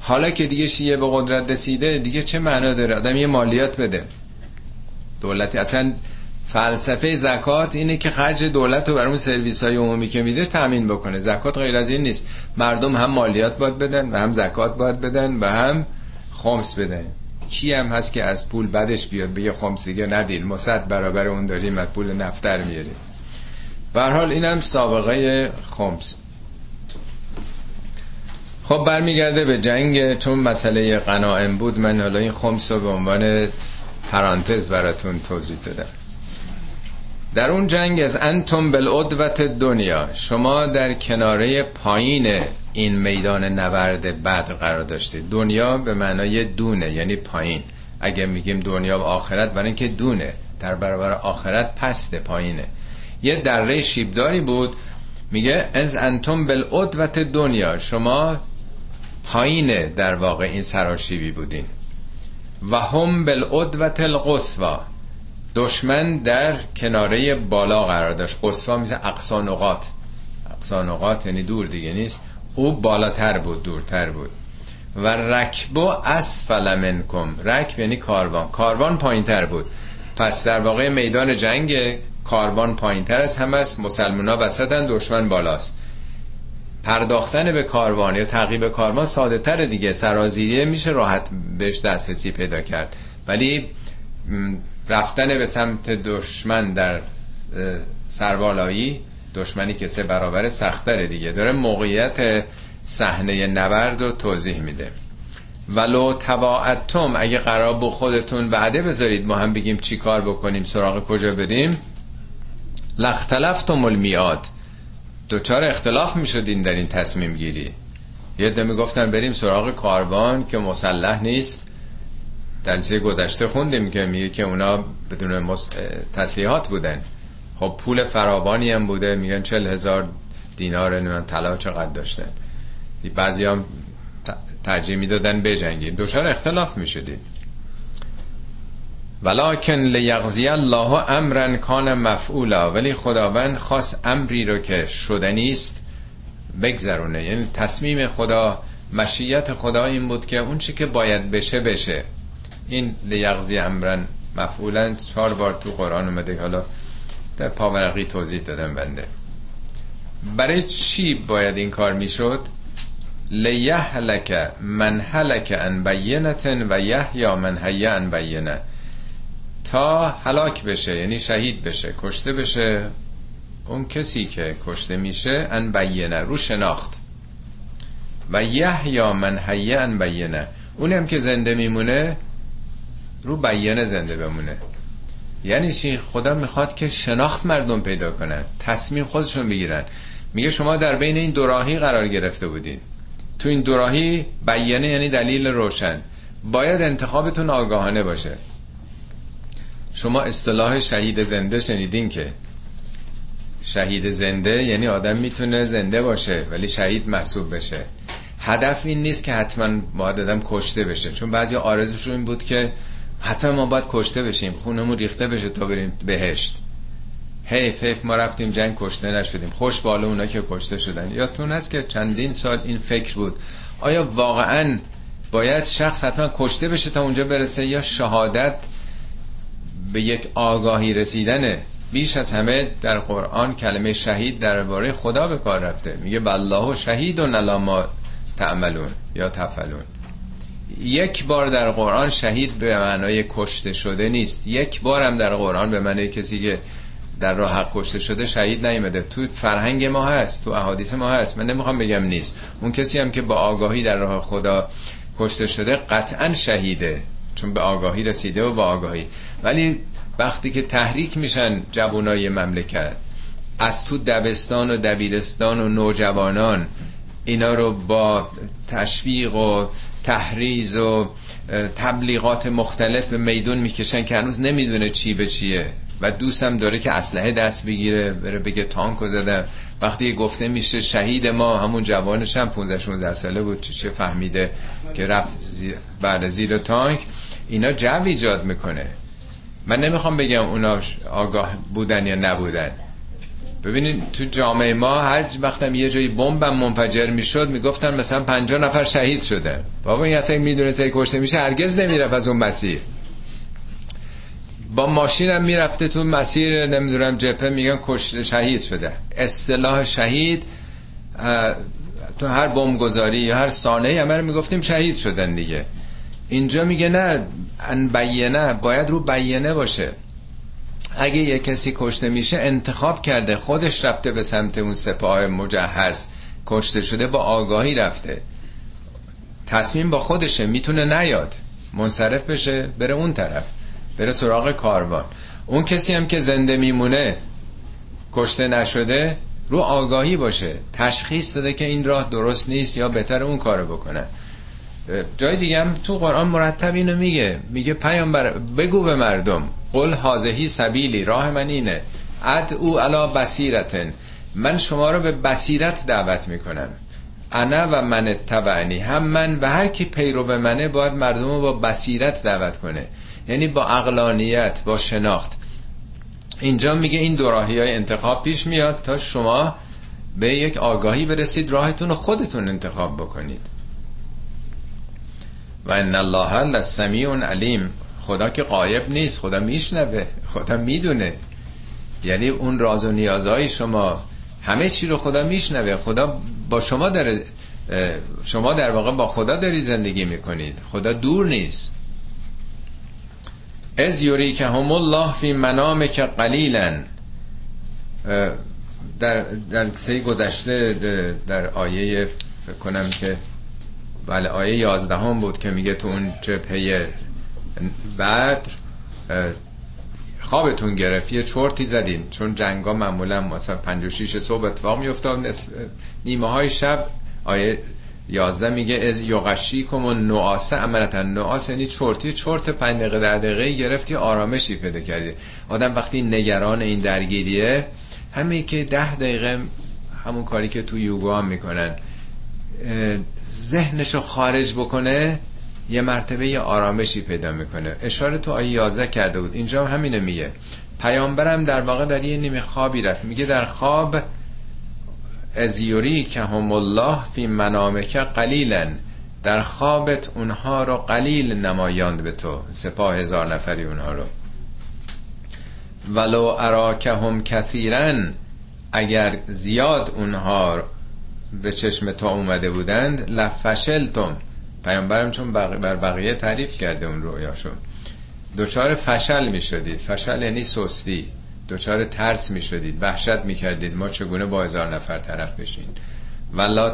حالا که دیگه شیعه به قدرت رسیده، دیگه چه معنا داره آدم یه مالیات بده دولتی؟ اصلا فلسفه زکات اینه که خرج دولت رو برای اون سرویس‌های عمومی که میده تامین بکنه. زکات غیر از این نیست. مردم هم مالیات باید بدن و هم زکات باید بدن و هم خمس بدن. کی هم هست که از پول بدش بیاد بگه خمس دیگه ندین، ما 100 برابر اون داریم، از پول نفتر میاریم. به هر حال اینم سابقه خمس. خب برمیگرده به جنگ. چون مسئله غنایم بود، من حالا این خمس رو به عنوان پرانتز براتون توضیح دادم. در اون جنگ از انتم بالعدوت دنیا، شما در کناره پایین این میدان نبرد بدر قرار داشتید. دنیا به معنای دونه، یعنی پایین. اگه میگیم دنیا و آخرت، برای اینکه دونه در برابر آخرت پسته، پایینه. یه دره شیبداری بود. میگه از انتم بالعدوت دنیا، شما پایینه در واقع این سراشیبی بودین. و هم بالعدوت القصوا، دشمن در کناره بالا قرار داشت. قصوا میشه اقصا نقاط، سانوقات یعنی دور دیگه نیست، او بالاتر بود، دورتر بود. و رکب و اسفل منکم، رکب یعنی کاروان، کاروان پایین تر بود. پس در واقع میدان جنگ کاروان پایین تر از همه است، مسلمان ها وسطن، دشمن بالاست. پرداختن به کاروان یا تعقیب کاروان ساده تر دیگه، سرازیریه میشه راحت بهش دسترسی پیدا کرد، ولی رفتن به سمت دشمن در سربالایی، دشمنی که سه برابر سخت‌تره دیگه. داره موقعیت صحنه نبرد رو توضیح میده. ولو تباعتم، اگه قرار بود خودتون وعده بذارید ما هم بگیم چی کار بکنیم، سراغ کجا بریم، لختلفتم المیعاد، دوچار اختلاف میشدین در این تصمیم گیری. یه دمی گفتن بریم سراغ کاروان که مسلح نیست، در جلسه گذشته خوندیم که میگه که اونا بدون تسلیحات بودن، خب پول فراوانی هم بوده، میگن 40,000 دینار نمیدونم طلا چقدر داشتن، بعضی هم ترجیح میدادن بجنگیم، دوچار اختلاف میشدید. ولکن لیقضی الله امرا کان مفعولا، ولی خداوند خواست امری رو که شدنی است بگذرونه، یعنی تصمیم خدا، مشیت خدا این بود که اون چی که باید بشه بشه. این لیقضی امرا مفعولا 4 بار تو قرآن اومده، حالا در پاورقی توضیح دادم بنده. برای چی باید این کار میشد؟ لیهلک من هلک عن بینه و یحیی من حی عن بینه، تا هلاک بشه یعنی شهید بشه، کشته بشه اون کسی که کشته میشه عن بینه، رو شناخت، و یحیی من حی عن بینه، اونم که زنده میمونه رو بینه زنده بمونه. یعنی چی؟ خدا میخواد که شناخت مردم پیدا کنن، تصمیم خودشون بگیرن. میگه شما در بین این دوراهی قرار گرفته بودین، تو این دوراهی بیانه یعنی دلیل روشن، باید انتخابتون آگاهانه باشه. شما اصطلاح شهید زنده شنیدین که شهید زنده یعنی آدم میتونه زنده باشه ولی شهید محسوب بشه. هدف این نیست که حتما باید آدم کشته بشه، چون بعضی آرزوشون این بود که حتما ما باید کشته بشیم، خونمون ریخته بشه تا بریم بهشت. حیف ما رفتیم جنگ کشته نشدیم، خوش باله اونا که کشته شدن. یادتون هست که چندین سال این فکر بود، آیا واقعا باید شخص حتما کشته بشه تا اونجا برسه، یا شهادت به یک آگاهی رسیدنه؟ بیش از همه در قرآن کلمه شهید درباره خدا به کار رفته، میگه والله شهید علی ما تعملون یا تفعلون. یک بار در قرآن شهید به معنای کشته شده نیست، یک بار هم در قرآن به معنای کسی که در راه حق کشته شده شهید نیامده. تو فرهنگ ما هست، تو احادیث ما هست، من نمیخوام بگم نیست. اون کسی هم که با آگاهی در راه خدا کشته شده قطعا شهیده، چون به آگاهی رسیده و با آگاهی. ولی وقتی که تحریک میشن جوانای مملکت، از تو دبستان و دبیرستان و نوجوانان اینا رو با تشویق و تحریض و تبلیغات مختلف به میدون میکشن که هنوز نمیدونه چی به چیه، و دوستم داره که اسلحه دست بگیره بره بگه تانکو زدم. وقتی گفته میشه شهید ما، همون جوانش هم 15-16 ساله بود، چه فهمیده که رفت بعد زیر تانک. اینا جو ایجاد میکنه. من نمیخوام بگم اونا آگاه بودن یا نبودن. ببینید تو جامعه ما هر وقتم یه جایی بمبم منفجر میشد میگفتن مثلا 50 نفر شهید شدن. بابا این اصلا میدونسته ای کشته میشه هرگز نمیرفت از اون مسیر. با ماشینم میرفته تو مسیر نمیدونم جبهه، میگن کشته شهید شده. اصطلاح شهید تو هر بمبگذاری یا هر صحنه‌ای ما میگفتیم شهید شدن دیگه. اینجا میگه نه، ان بینه، باید رو بینه باشه. اگه یه کسی کشته میشه انتخاب کرده، خودش رفته به سمت اون سپاه مجهز، کشته شده با آگاهی رفته، تصمیم با خودشه، میتونه نیاد، منصرف بشه، بره اون طرف، بره سراغ کاروان. اون کسی هم که زنده میمونه کشته نشده رو آگاهی باشه، تشخیص داده که این راه درست نیست یا بهتر اون کارو بکنه. جای دیگه هم تو قرآن مرتب اینو میگه، میگه پیامبر بگو به مردم قل هاذهی سبیلی، راه من اینه، ادعو علی بصیرتن، من شما رو به بصیرت دعوت میکنم، انا و من تبعنی، هم من و هر کی پیرو به منه باید مردم رو با بصیرت دعوت کنه، یعنی با عقلانیت، با شناخت. اینجا میگه این دوراهی های انتخاب پیش میاد تا شما به یک آگاهی برسید، راهتون رو خودتون انتخاب بکنید. و ان الله لسمیع علیم، خدا که غایب نیست، خدا میشنوه، خدا میدونه. یعنی اون راز و نیازهای شما، همه چی رو خدا میشنوه. خدا با شما داره، شما در واقع با خدا داری زندگی میکنید، خدا دور نیست. از یوری که هم الله فی منام که قلیلن، در سری گذشته در آیه فکر کنم که بله آیه 11 هم بود که میگه تو اون جبهه بدر خوابتون گرفت، یه چرتی زدین، چون جنگا معمولا مثلا 5 و 6 صبح اتفاق میافتاد، نیمه های شب. آیه 11 میگه از یغشیکم النعاس امرتن، نعاس یعنی چرتی، چرت 5 دقیقه 10 دقیقه گرفتی، آرامشی پیدا کردی. آدم وقتی نگران این درگیریه، همه که 10 دقیقه همون کاری که تو یوگا هم میکنن، ذهنشو خارج بکنه، یه مرتبه یه آرامشی پیدا میکنه. اشاره تو آیه 11 کرده بود، اینجا هم همینه میگه. پیامبرم در واقع در یه نیمه خوابی رفت، میگه در خواب از یوری که هم الله فی منامک قلیلن، در خوابت اونها رو قلیل نمایاند به تو، سپاه 1000 نفری اونها رو. ولو اراکهم کثیرن، اگر زیاد اونها به چشم تو اومده بودند لفشلتم، پیامبرم چون بر بقیه تعریف کرده اون رویاشو، دوچار فشل می شدید. فشل یعنی سستی، دوچار ترس می شدید، وحشت می کردید ما چگونه با 1000 نفر طرف بشین. ولا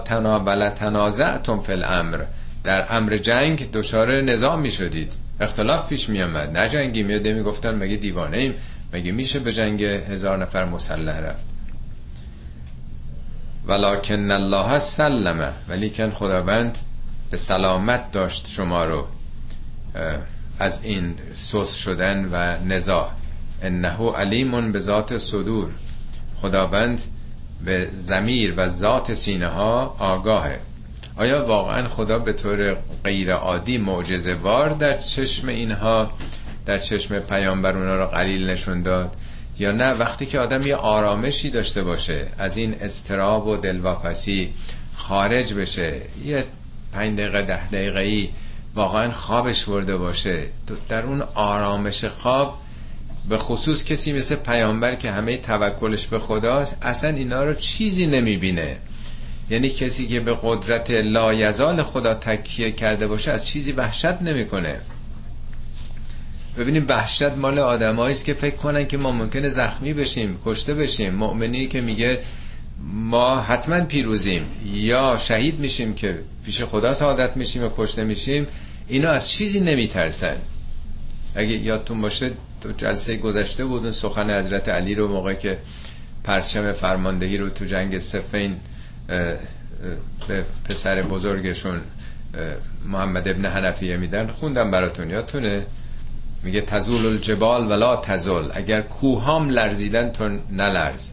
تنازعتم فی الامر، در امر جنگ دوچار نظام می شدید، اختلاف پیش می آمد. نه جنگی میاده می گفتن مگه دیوانه ایم، مگه میشه به جنگ 1000 نفر مسلح رفت. ولکن الله سلمه، ولیکن خداوند به سلامت داشت شما رو از این سوس شدن و نزاع. انه علیمون به ذات صدور، خداوند به ضمیر و ذات سینه ها آگاهه. آیا واقعا خدا به طور غیر عادی معجزه وار در چشم اینها، در چشم پیامبر اونا رو قلیل نشون داد یا نه؟ وقتی که آدم یه آرامشی داشته باشه، از این اضطراب و دلواپسی خارج بشه، یه 5 دقیقه 10 دقیقه‌ای واقعا خوابش برده باشه، در اون آرامش خواب به خصوص کسی مثل پیامبر که همه توکلش به خداست، اصلا اینا رو چیزی نمیبینه. یعنی کسی که به قدرت لایزال خدا تکیه کرده باشه از چیزی وحشت نمیکنه. ببینیم وحشت مال آدم هاییست که فکر کنن که ما ممکنه زخمی بشیم، کشته بشیم. مؤمنی که میگه ما حتما پیروزیم یا شهید میشیم که پیش خدا سعادت میشیم و کشته میشیم، اینا از چیزی نمیترسن. اگه یادتون باشه تو جلسه گذشته بود اون سخن حضرت علی رو، موقع که پرچم فرماندهی رو تو جنگ صفین به پسر بزرگشون محمد ابن حنفیه میدن، خوندم براتون، یادتونه؟ میگه تزول الجبال ولا تزول، اگر کوهام لرزیدن تو نلرز.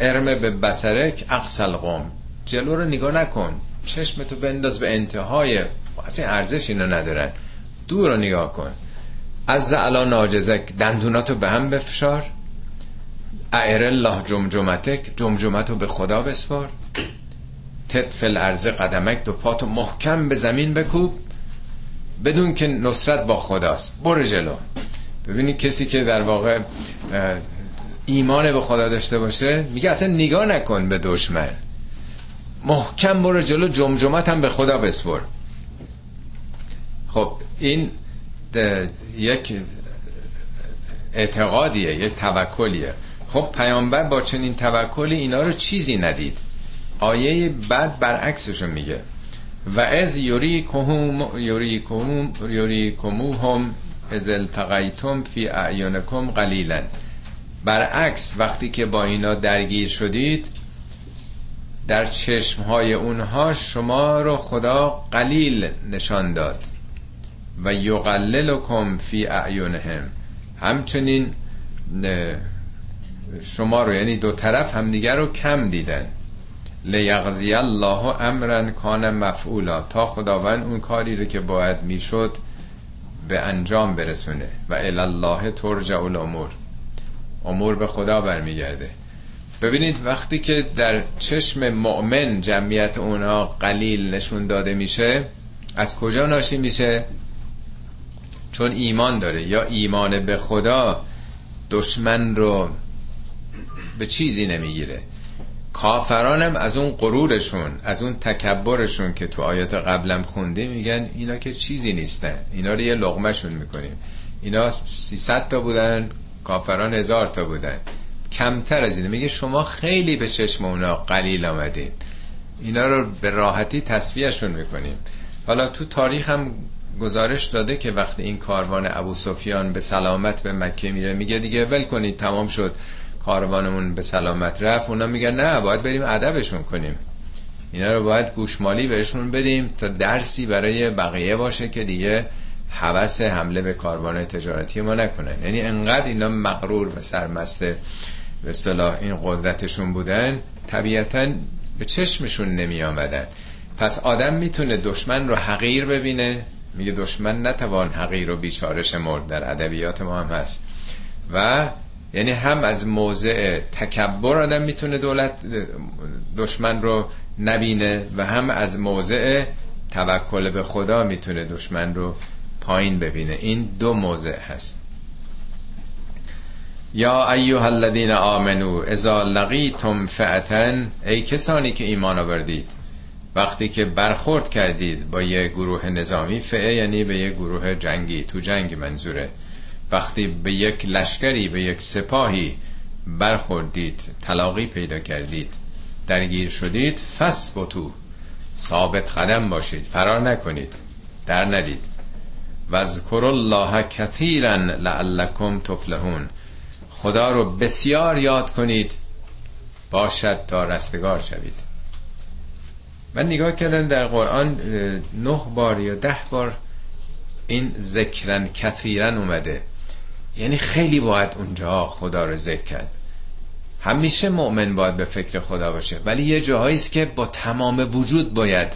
ارم به بسرک اقصل قوم، جلو رو نگاه نکن، چشمتو بنداز به انتهای، اصلا ارزش اینو ندارن، دور رو نگاه کن. از علا ناجزک، دندوناتو به هم بفشار. اعر الله جمجمتک، جمجمتو به خدا بسپار. تدفل ارز قدمک، دو پاتو محکم به زمین بکوب، بدون که نصرت با خداست، برو جلو. ببینید کسی که در واقع ایمان به خدا داشته باشه میگه اصلا نگاه نکن به دشمن، محکم برو جلو، جمجمت هم به خدا بسپر. خب این یک اعتقادیه، یک توکلیه. خب پیامبر با چنین توکلی اینا رو چیزی ندید. آیه بعد برعکسشو میگه و از یوریکموهم از التقیتم فی اعیانکم قلیلا، برعکس وقتی که با اینا درگیر شدید در چشمهای اونها شما رو خدا قلیل نشان داد. و یقللکم فی اعیانهم، همچنین شما رو، یعنی دو طرف همدیگر رو کم دیدن. لیقضی الله امرا کان مفعولا، تا خداوند اون کاری رو که باید میشد به انجام برسونه. و الی الله ترجع الامور، امور به خدا برمیگرده. ببینید وقتی که در چشم مؤمن جمعیت اونها قلیل نشون داده میشه، از کجا ناشی میشه؟ چون ایمان داره. یا ایمان به خدا دشمن رو به چیزی نمیگیره. کافرانم از اون غرورشون، از اون تکبرشون که تو آیات قبلم خوندیم، میگن اینا که چیزی نیستن، اینا رو یه لقمه‌شون میکنیم. اینا 300 تا بودن، کافران 1000 تا بودن، کمتر از اینه. میگه شما خیلی به چشم اونا قلیل آمدین، اینا رو به راحتی تصفیهشون میکنیم. حالا تو تاریخ هم گزارش داده که وقتی این کاروان ابو سفیان به سلامت به مکه میره، میگه دیگه ول کنید، تمام شد، کاروانمون به سلامت رفت. اونا میگن نه، باید بریم ادبشون کنیم، اینا رو باید گوشمالی بهشون بدیم تا درسی برای بقیه باشه که دیگه هوس حمله به کاروان تجارتی ما نکنن. یعنی انقدر اینا مغرور و سرمست به اصطلاح این قدرتشون بودن، طبیعتاً به چشمشون نمی آمدن. پس آدم میتونه دشمن رو حقیر ببینه، میگه دشمن نتوان حقیر و بیچاره شمرد، در ادبیات ما هم هست. و یعنی هم از موضع تکبر آدم میتونه دشمن رو نبینه، و هم از موضع توکل به خدا میتونه دشمن رو پایین ببینه. این دو موضع هست. یا ایها الذین آمنو اذا لقیتم فئتن، ای کسانی که ایمان آوردید، وقتی که برخورد کردید با یه گروه نظامی، فئه یعنی به یه گروه جنگی، تو جنگ منظوره، وقتی به یک لشکری، به یک سپاهی برخوردید، تلاقی پیدا کردید، درگیر شدید، فثبتوا، ثابت قدم باشید، فرار نکنید، در ندید، و اذکروا الله کثیرا لعلکم تفلحون، خدا رو بسیار یاد کنید باشد تا رستگار شوید. من نگاه کردم در قرآن 9 بار یا 10 بار این ذکرن کثیرن اومده، یعنی خیلی باید اونجا خدا رو ذکر کرد. همیشه مؤمن باید به فکر خدا باشه، ولی یه جاهایی است که با تمام وجود باید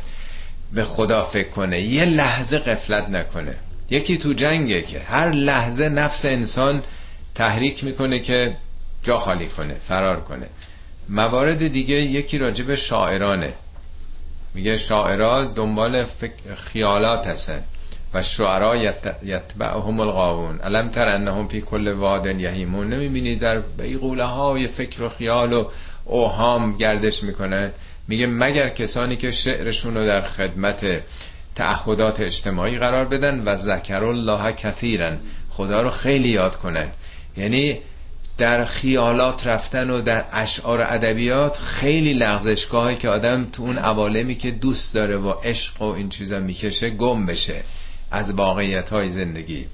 به خدا فکر کنه، یه لحظه غفلت نکنه. یکی تو جنگه که هر لحظه نفس انسان تحریک میکنه که جا خالی کنه، فرار کنه. موارد دیگه، یکی راجب شاعرانه، میگه شاعرها دنبال خیالات هستن، و شعرا یتبعهم الغاوون الم تر انهم فی کل واد یهیمون، نمیبینی در بیغوله های فکر و خیال و اوهام گردش میکنن؟ میگه مگر کسانی که شعرشون رو در خدمت تعهدات اجتماعی قرار بدن و ذکر الله کثیرن، خدا رو خیلی یاد کنن. یعنی در خیالات رفتن و در اشعار ادبیات خیلی لغزشگاهی که آدم تو اون عوالمی که دوست داره و عشق و این چیزا میکشه گم بشه از واقعیت‌های زندگی،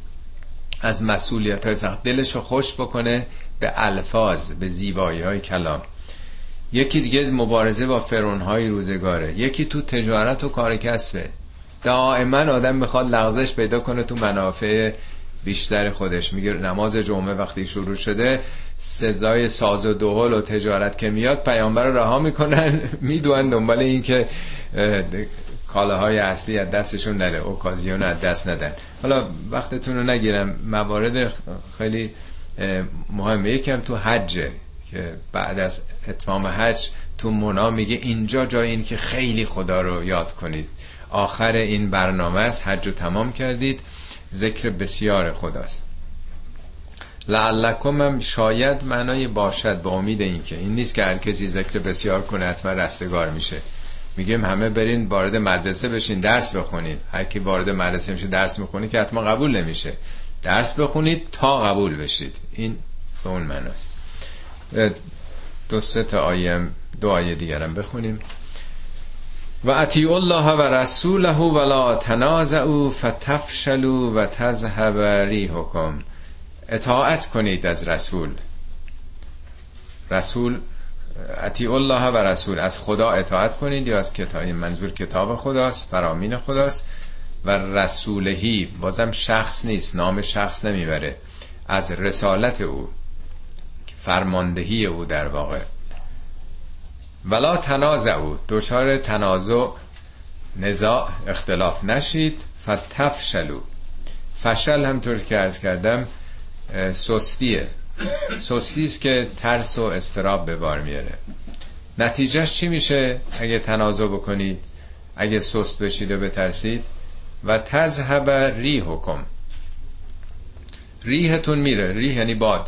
از مسئولیت‌های سخت، دلشو خوش بکنه به الفاظ، به زیبایی‌های کلام. یکی دیگه مبارزه با فرعون‌های روزگاره، یکی تو تجارت و کار کسبه. دائما آدم میخواد لغزش پیدا کنه تو منافع بیشتر خودش. میگه نماز جمعه وقتی شروع شده، صدای ساز و دهل و تجارت که میاد، پیامبر رو رها میکنن، میدوئن دنبال این که کالاهای اصلی از دستشون نره، اوکازیون از دست ندن. حالا وقتتون رو نگیرم، موارد خیلی مهمه. یکم تو حجه که بعد از اتمام حج تو منا، میگه اینجا جای این که خیلی خدا رو یاد کنید، آخر این برنامه است، حج رو تمام کردید، ذکر بسیار خداست. لعلکم هم شاید معنای باشد، با امید این که این نیست که هر کسی ذکر بسیار کنه حتما رستگار میشه. میگیم همه برین وارد مدرسه بشین، درس بخونید. هر کی وارد مدرسه میشه درس میخونه که حتما قبول نمیشه. درس بخونید تا قبول بشید، این به اون معناست. 2 آیه دیگرم بخونیم. و اطیعوا الله و رسوله و لا تنازعوا فتفشلوا و تذهب ریحکم، اطاعت کنید از رسول، اطیعوا الله و رسول، از خدا اطاعت کنید، یا از کتاب، منظور کتاب خداست، فرامین خداست. و رسولهی بازم شخص نیست، نام شخص نمیبره، از رسالت او، فرماندهی او در واقع. ولا تنازعوا، دچار تنازع، نزاع، اختلاف نشید. فتفشلوا، فشل همطور که عرض کردم سستیه، سستی است که ترس و اضطراب به بار میاره. نتیجهش چی میشه اگه تنازع بکنید، اگه سست بشید و بترسید؟ و تذهب ریحکم، ریحتون میره. ریح یعنی باد.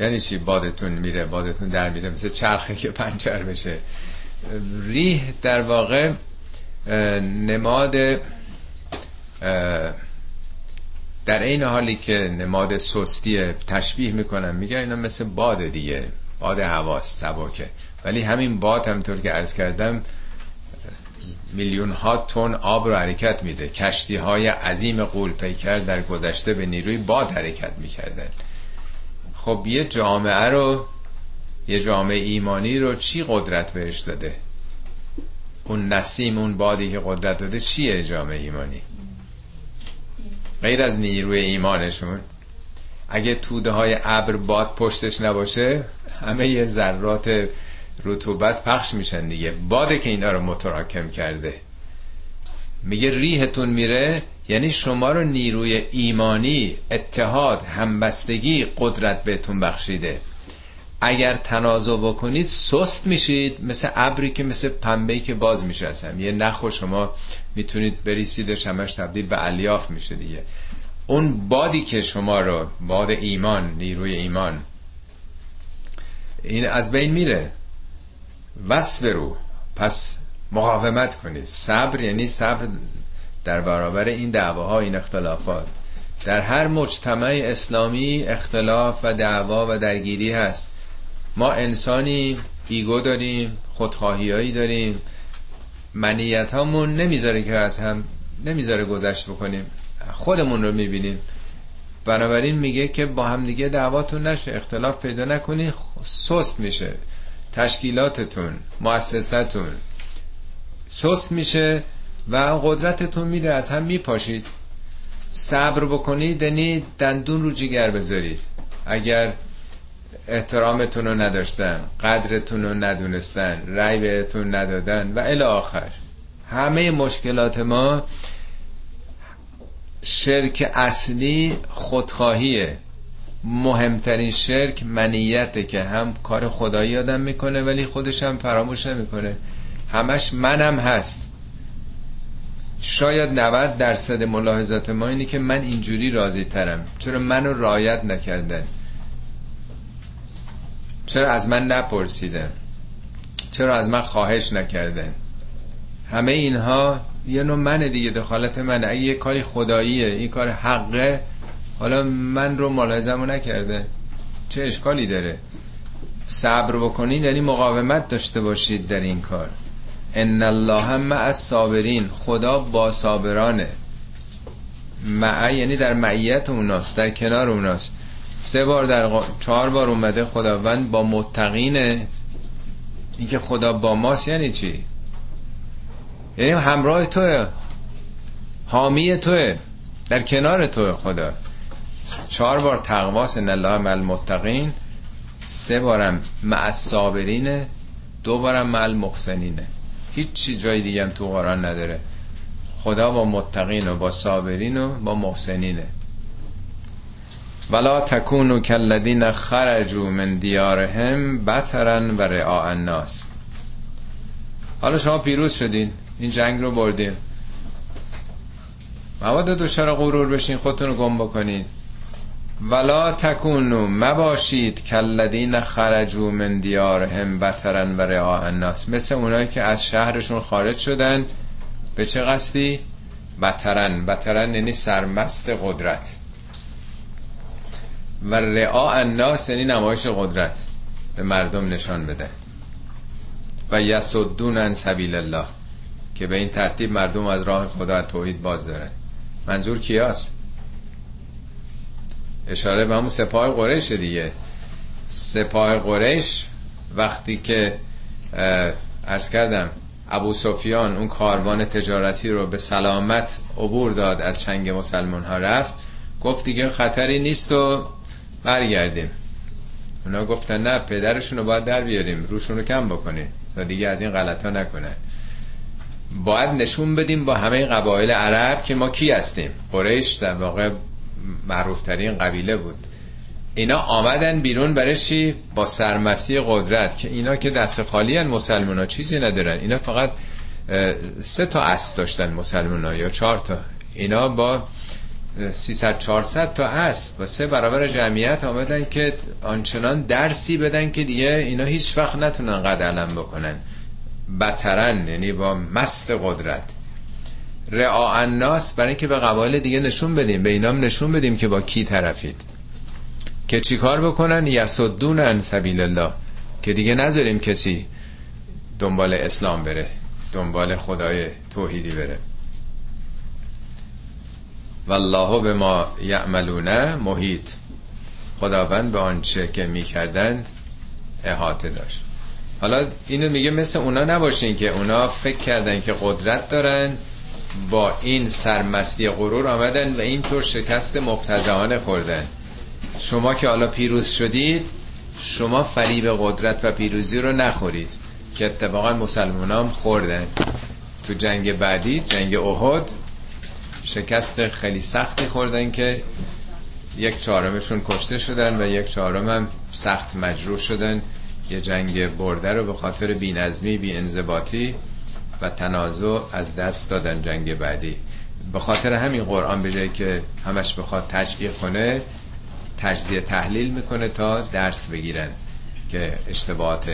یعنی چی بادتون میره؟ بادتون در میره، مثل چرخه که پنچر بشه. ریح در واقع نماد، در این حالی که نماد سستیه تشبیه میکنم، میگن اینا مثل باد دیگه، باد هواست، سبکه. ولی همین باد همطور که عرض کردم میلیون ها تن آب رو حرکت میده. کشتی های عظیم غول پیکر در گذشته به نیروی باد حرکت میکردن. خب یه جامعه رو، یه جامعه ایمانی رو چی قدرت بهش داده؟ اون نسیم، اون بادی که قدرت داده چیه جامعه ایمانی غیر از نیروی ایمانشون؟ اگه توده های ابر باد پشتش نباشه، همه یه ذرات رطوبت پخش میشن دیگه. باده که اینا رو متراکم کرده. میگه ریحتون میره، یعنی شما رو نیروی ایمانی، اتحاد، همبستگی، قدرت بهتون بخشیده. اگر تنازع بکنید سست میشید، مثل ابری که، مثل پنبه‌ای که باز میشه اصلا. یه نخو شما میتونید بریسیدش، همش تبدیل به الیاف میشه دیگه. اون بادی که شما رو، باد ایمان، نیروی ایمان، این از بین میره. وصبروا، پس مقاومت کنید. صبر یعنی صبر در برابر این دعواها، این اختلافات. در هر مجتمع اسلامی اختلاف و دعوا و درگیری هست. ما انسانی ایگو داریم، خودخواهیایی داریم، منیت هامون نمیذاره که از هم، نمیذاره گذشت بکنیم، خودمون رو میبینیم. بنابراین میگه که با هم دیگه دعواتون نشه، اختلاف پیدا نکنی، سست میشه تشکیلاتتون، مؤسستون سست میشه و قدرتتون میره، از هم میپاشید. صبر بکنید یعنی دندون رو جگر بذارید. اگر احترامتون رو نداشتن، قدرتون رو ندونستن، رأی بهتون ندادن و الی آخر. همه مشکلات ما شرک اصلی خودخواهیه. مهمترین شرک منیته که هم کار خدایی آدم میکنه ولی خودش هم فراموش نمیکنه. همش منم هست. شاید 90% ملاحظات ما اینه که من اینجوری راضی ترم، چرا منو رعایت نکردن، چرا از من نپرسیدن، چرا از من خواهش نکردن. همه اینها یه نوع منه دیگه، دخالت منه. اگه یه کاری خداییه، این کار حقه، حالا من رو ملاحظمو نکرده، چه اشکالی داره؟ صبر بکنید یعنی مقاومت داشته باشید در این کار. ان الله مع الصابرین، خدا با صابرانه. مع یعنی در معیت اوناست، در کنار اوناست. 4 بار اومده خداوند با متقینه. اینکه خدا با ماست یعنی چی؟ یعنی همراه توه، حامی توه، در کنار توه خدا. 4 بار تقواست، ان الله مع المتقین. 3 بارم مع الصابرینه، 2 بارم مع المحسنینه. هیچ چیز جای دیگه هم تو قرآن نداره. خدا با متقین و با صابرین و با محسنینه. ولا تکونوا کالذین خرجوا من دیارهم بطرا و رعاء الناس. حالا شما پیروز شدین، این جنگ رو بردین، مبادا دچار غرور بشین، خودتون رو گم بکنید. ولا تکونوا، مباشید، کالذین خرجوا من دیارهم بطرا و رعاء الناس، مثل اونایی که از شهرشون خارج شدن. به چه قصدی؟ بطرا. بطرا یعنی سرمست قدرت، و رعاء الناس یعنی نمایش قدرت، به مردم نشان بدن. و یصدون عن سبیل الله، که به این ترتیب مردم از راه خدا، از توحید باز دارن. منظور کیاست؟ اشاره به همون سپاه قریش دیگه. سپاه قریش وقتی که عرض کردم ابو سفیان اون کاروان تجارتی رو به سلامت عبور داد، از چنگ مسلمان ها رفت، گفت دیگه خطری نیست و برگردیم. اونا گفتن نه، پدرشون رو باید در بیاریم، روشون رو کم بکنیم تا دیگه از این غلط ها نکنن. باید نشون بدیم با همه قبایل عرب که ما کی هستیم. قریش در واقع معروف ترین قبیله بود. اینا آمدن بیرون برای چی؟ با سرمستی قدرت، که اینا که دست خالی هن، مسلمان ها چیزی ندارن، اینا فقط 3 تا اسب داشتن مسلمان ها یا 4 تا، اینا با 300-400 تا اسب و 3 برابر جمعیت آمدن که آنچنان درسی بدن که دیگه اینا هیچ وقت نتونن قد علم بکنن. بترن یعنی با مست قدرت. رعاء الناس برای اینکه به قبایل دیگه نشون بدیم، به اینام نشون بدیم که با کی طرفید، که چیکار بکنن؟ یسدون عن سبیل الله، که دیگه نذاریم کسی دنبال اسلام بره، دنبال خدای توحیدی بره. والله به ما یعملونه محیط، خداوند به آنچه که میکردند احاطه داشت. حالا اینو میگه مثل اونا نباشین که اونا فکر کردن که قدرت دارن، با این سرمستی غرور آمدن و اینطور شکست مفتضحانه خوردن. شما که حالا پیروز شدید، شما فریب قدرت و پیروزی رو نخورید، که اتفاقا مسلمانان خوردن. تو جنگ بعدی، جنگ احد، شکست خیلی سختی خوردن که 1/4 کشته شدن و 1/4 هم سخت مجروح شدن. یه جنگ برده رو به خاطر بی‌نظمی، بی‌انضباطی و تنازع از دست دادن. جنگ بعدی به خاطر همین قرآن به جای که همش بخواد تشریح کنه، تجزیه تحلیل میکنه تا درس بگیرن که اشتباهات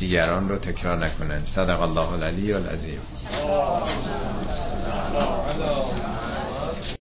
دیگران رو تکرار نکنن. صدق الله العلی العظیم.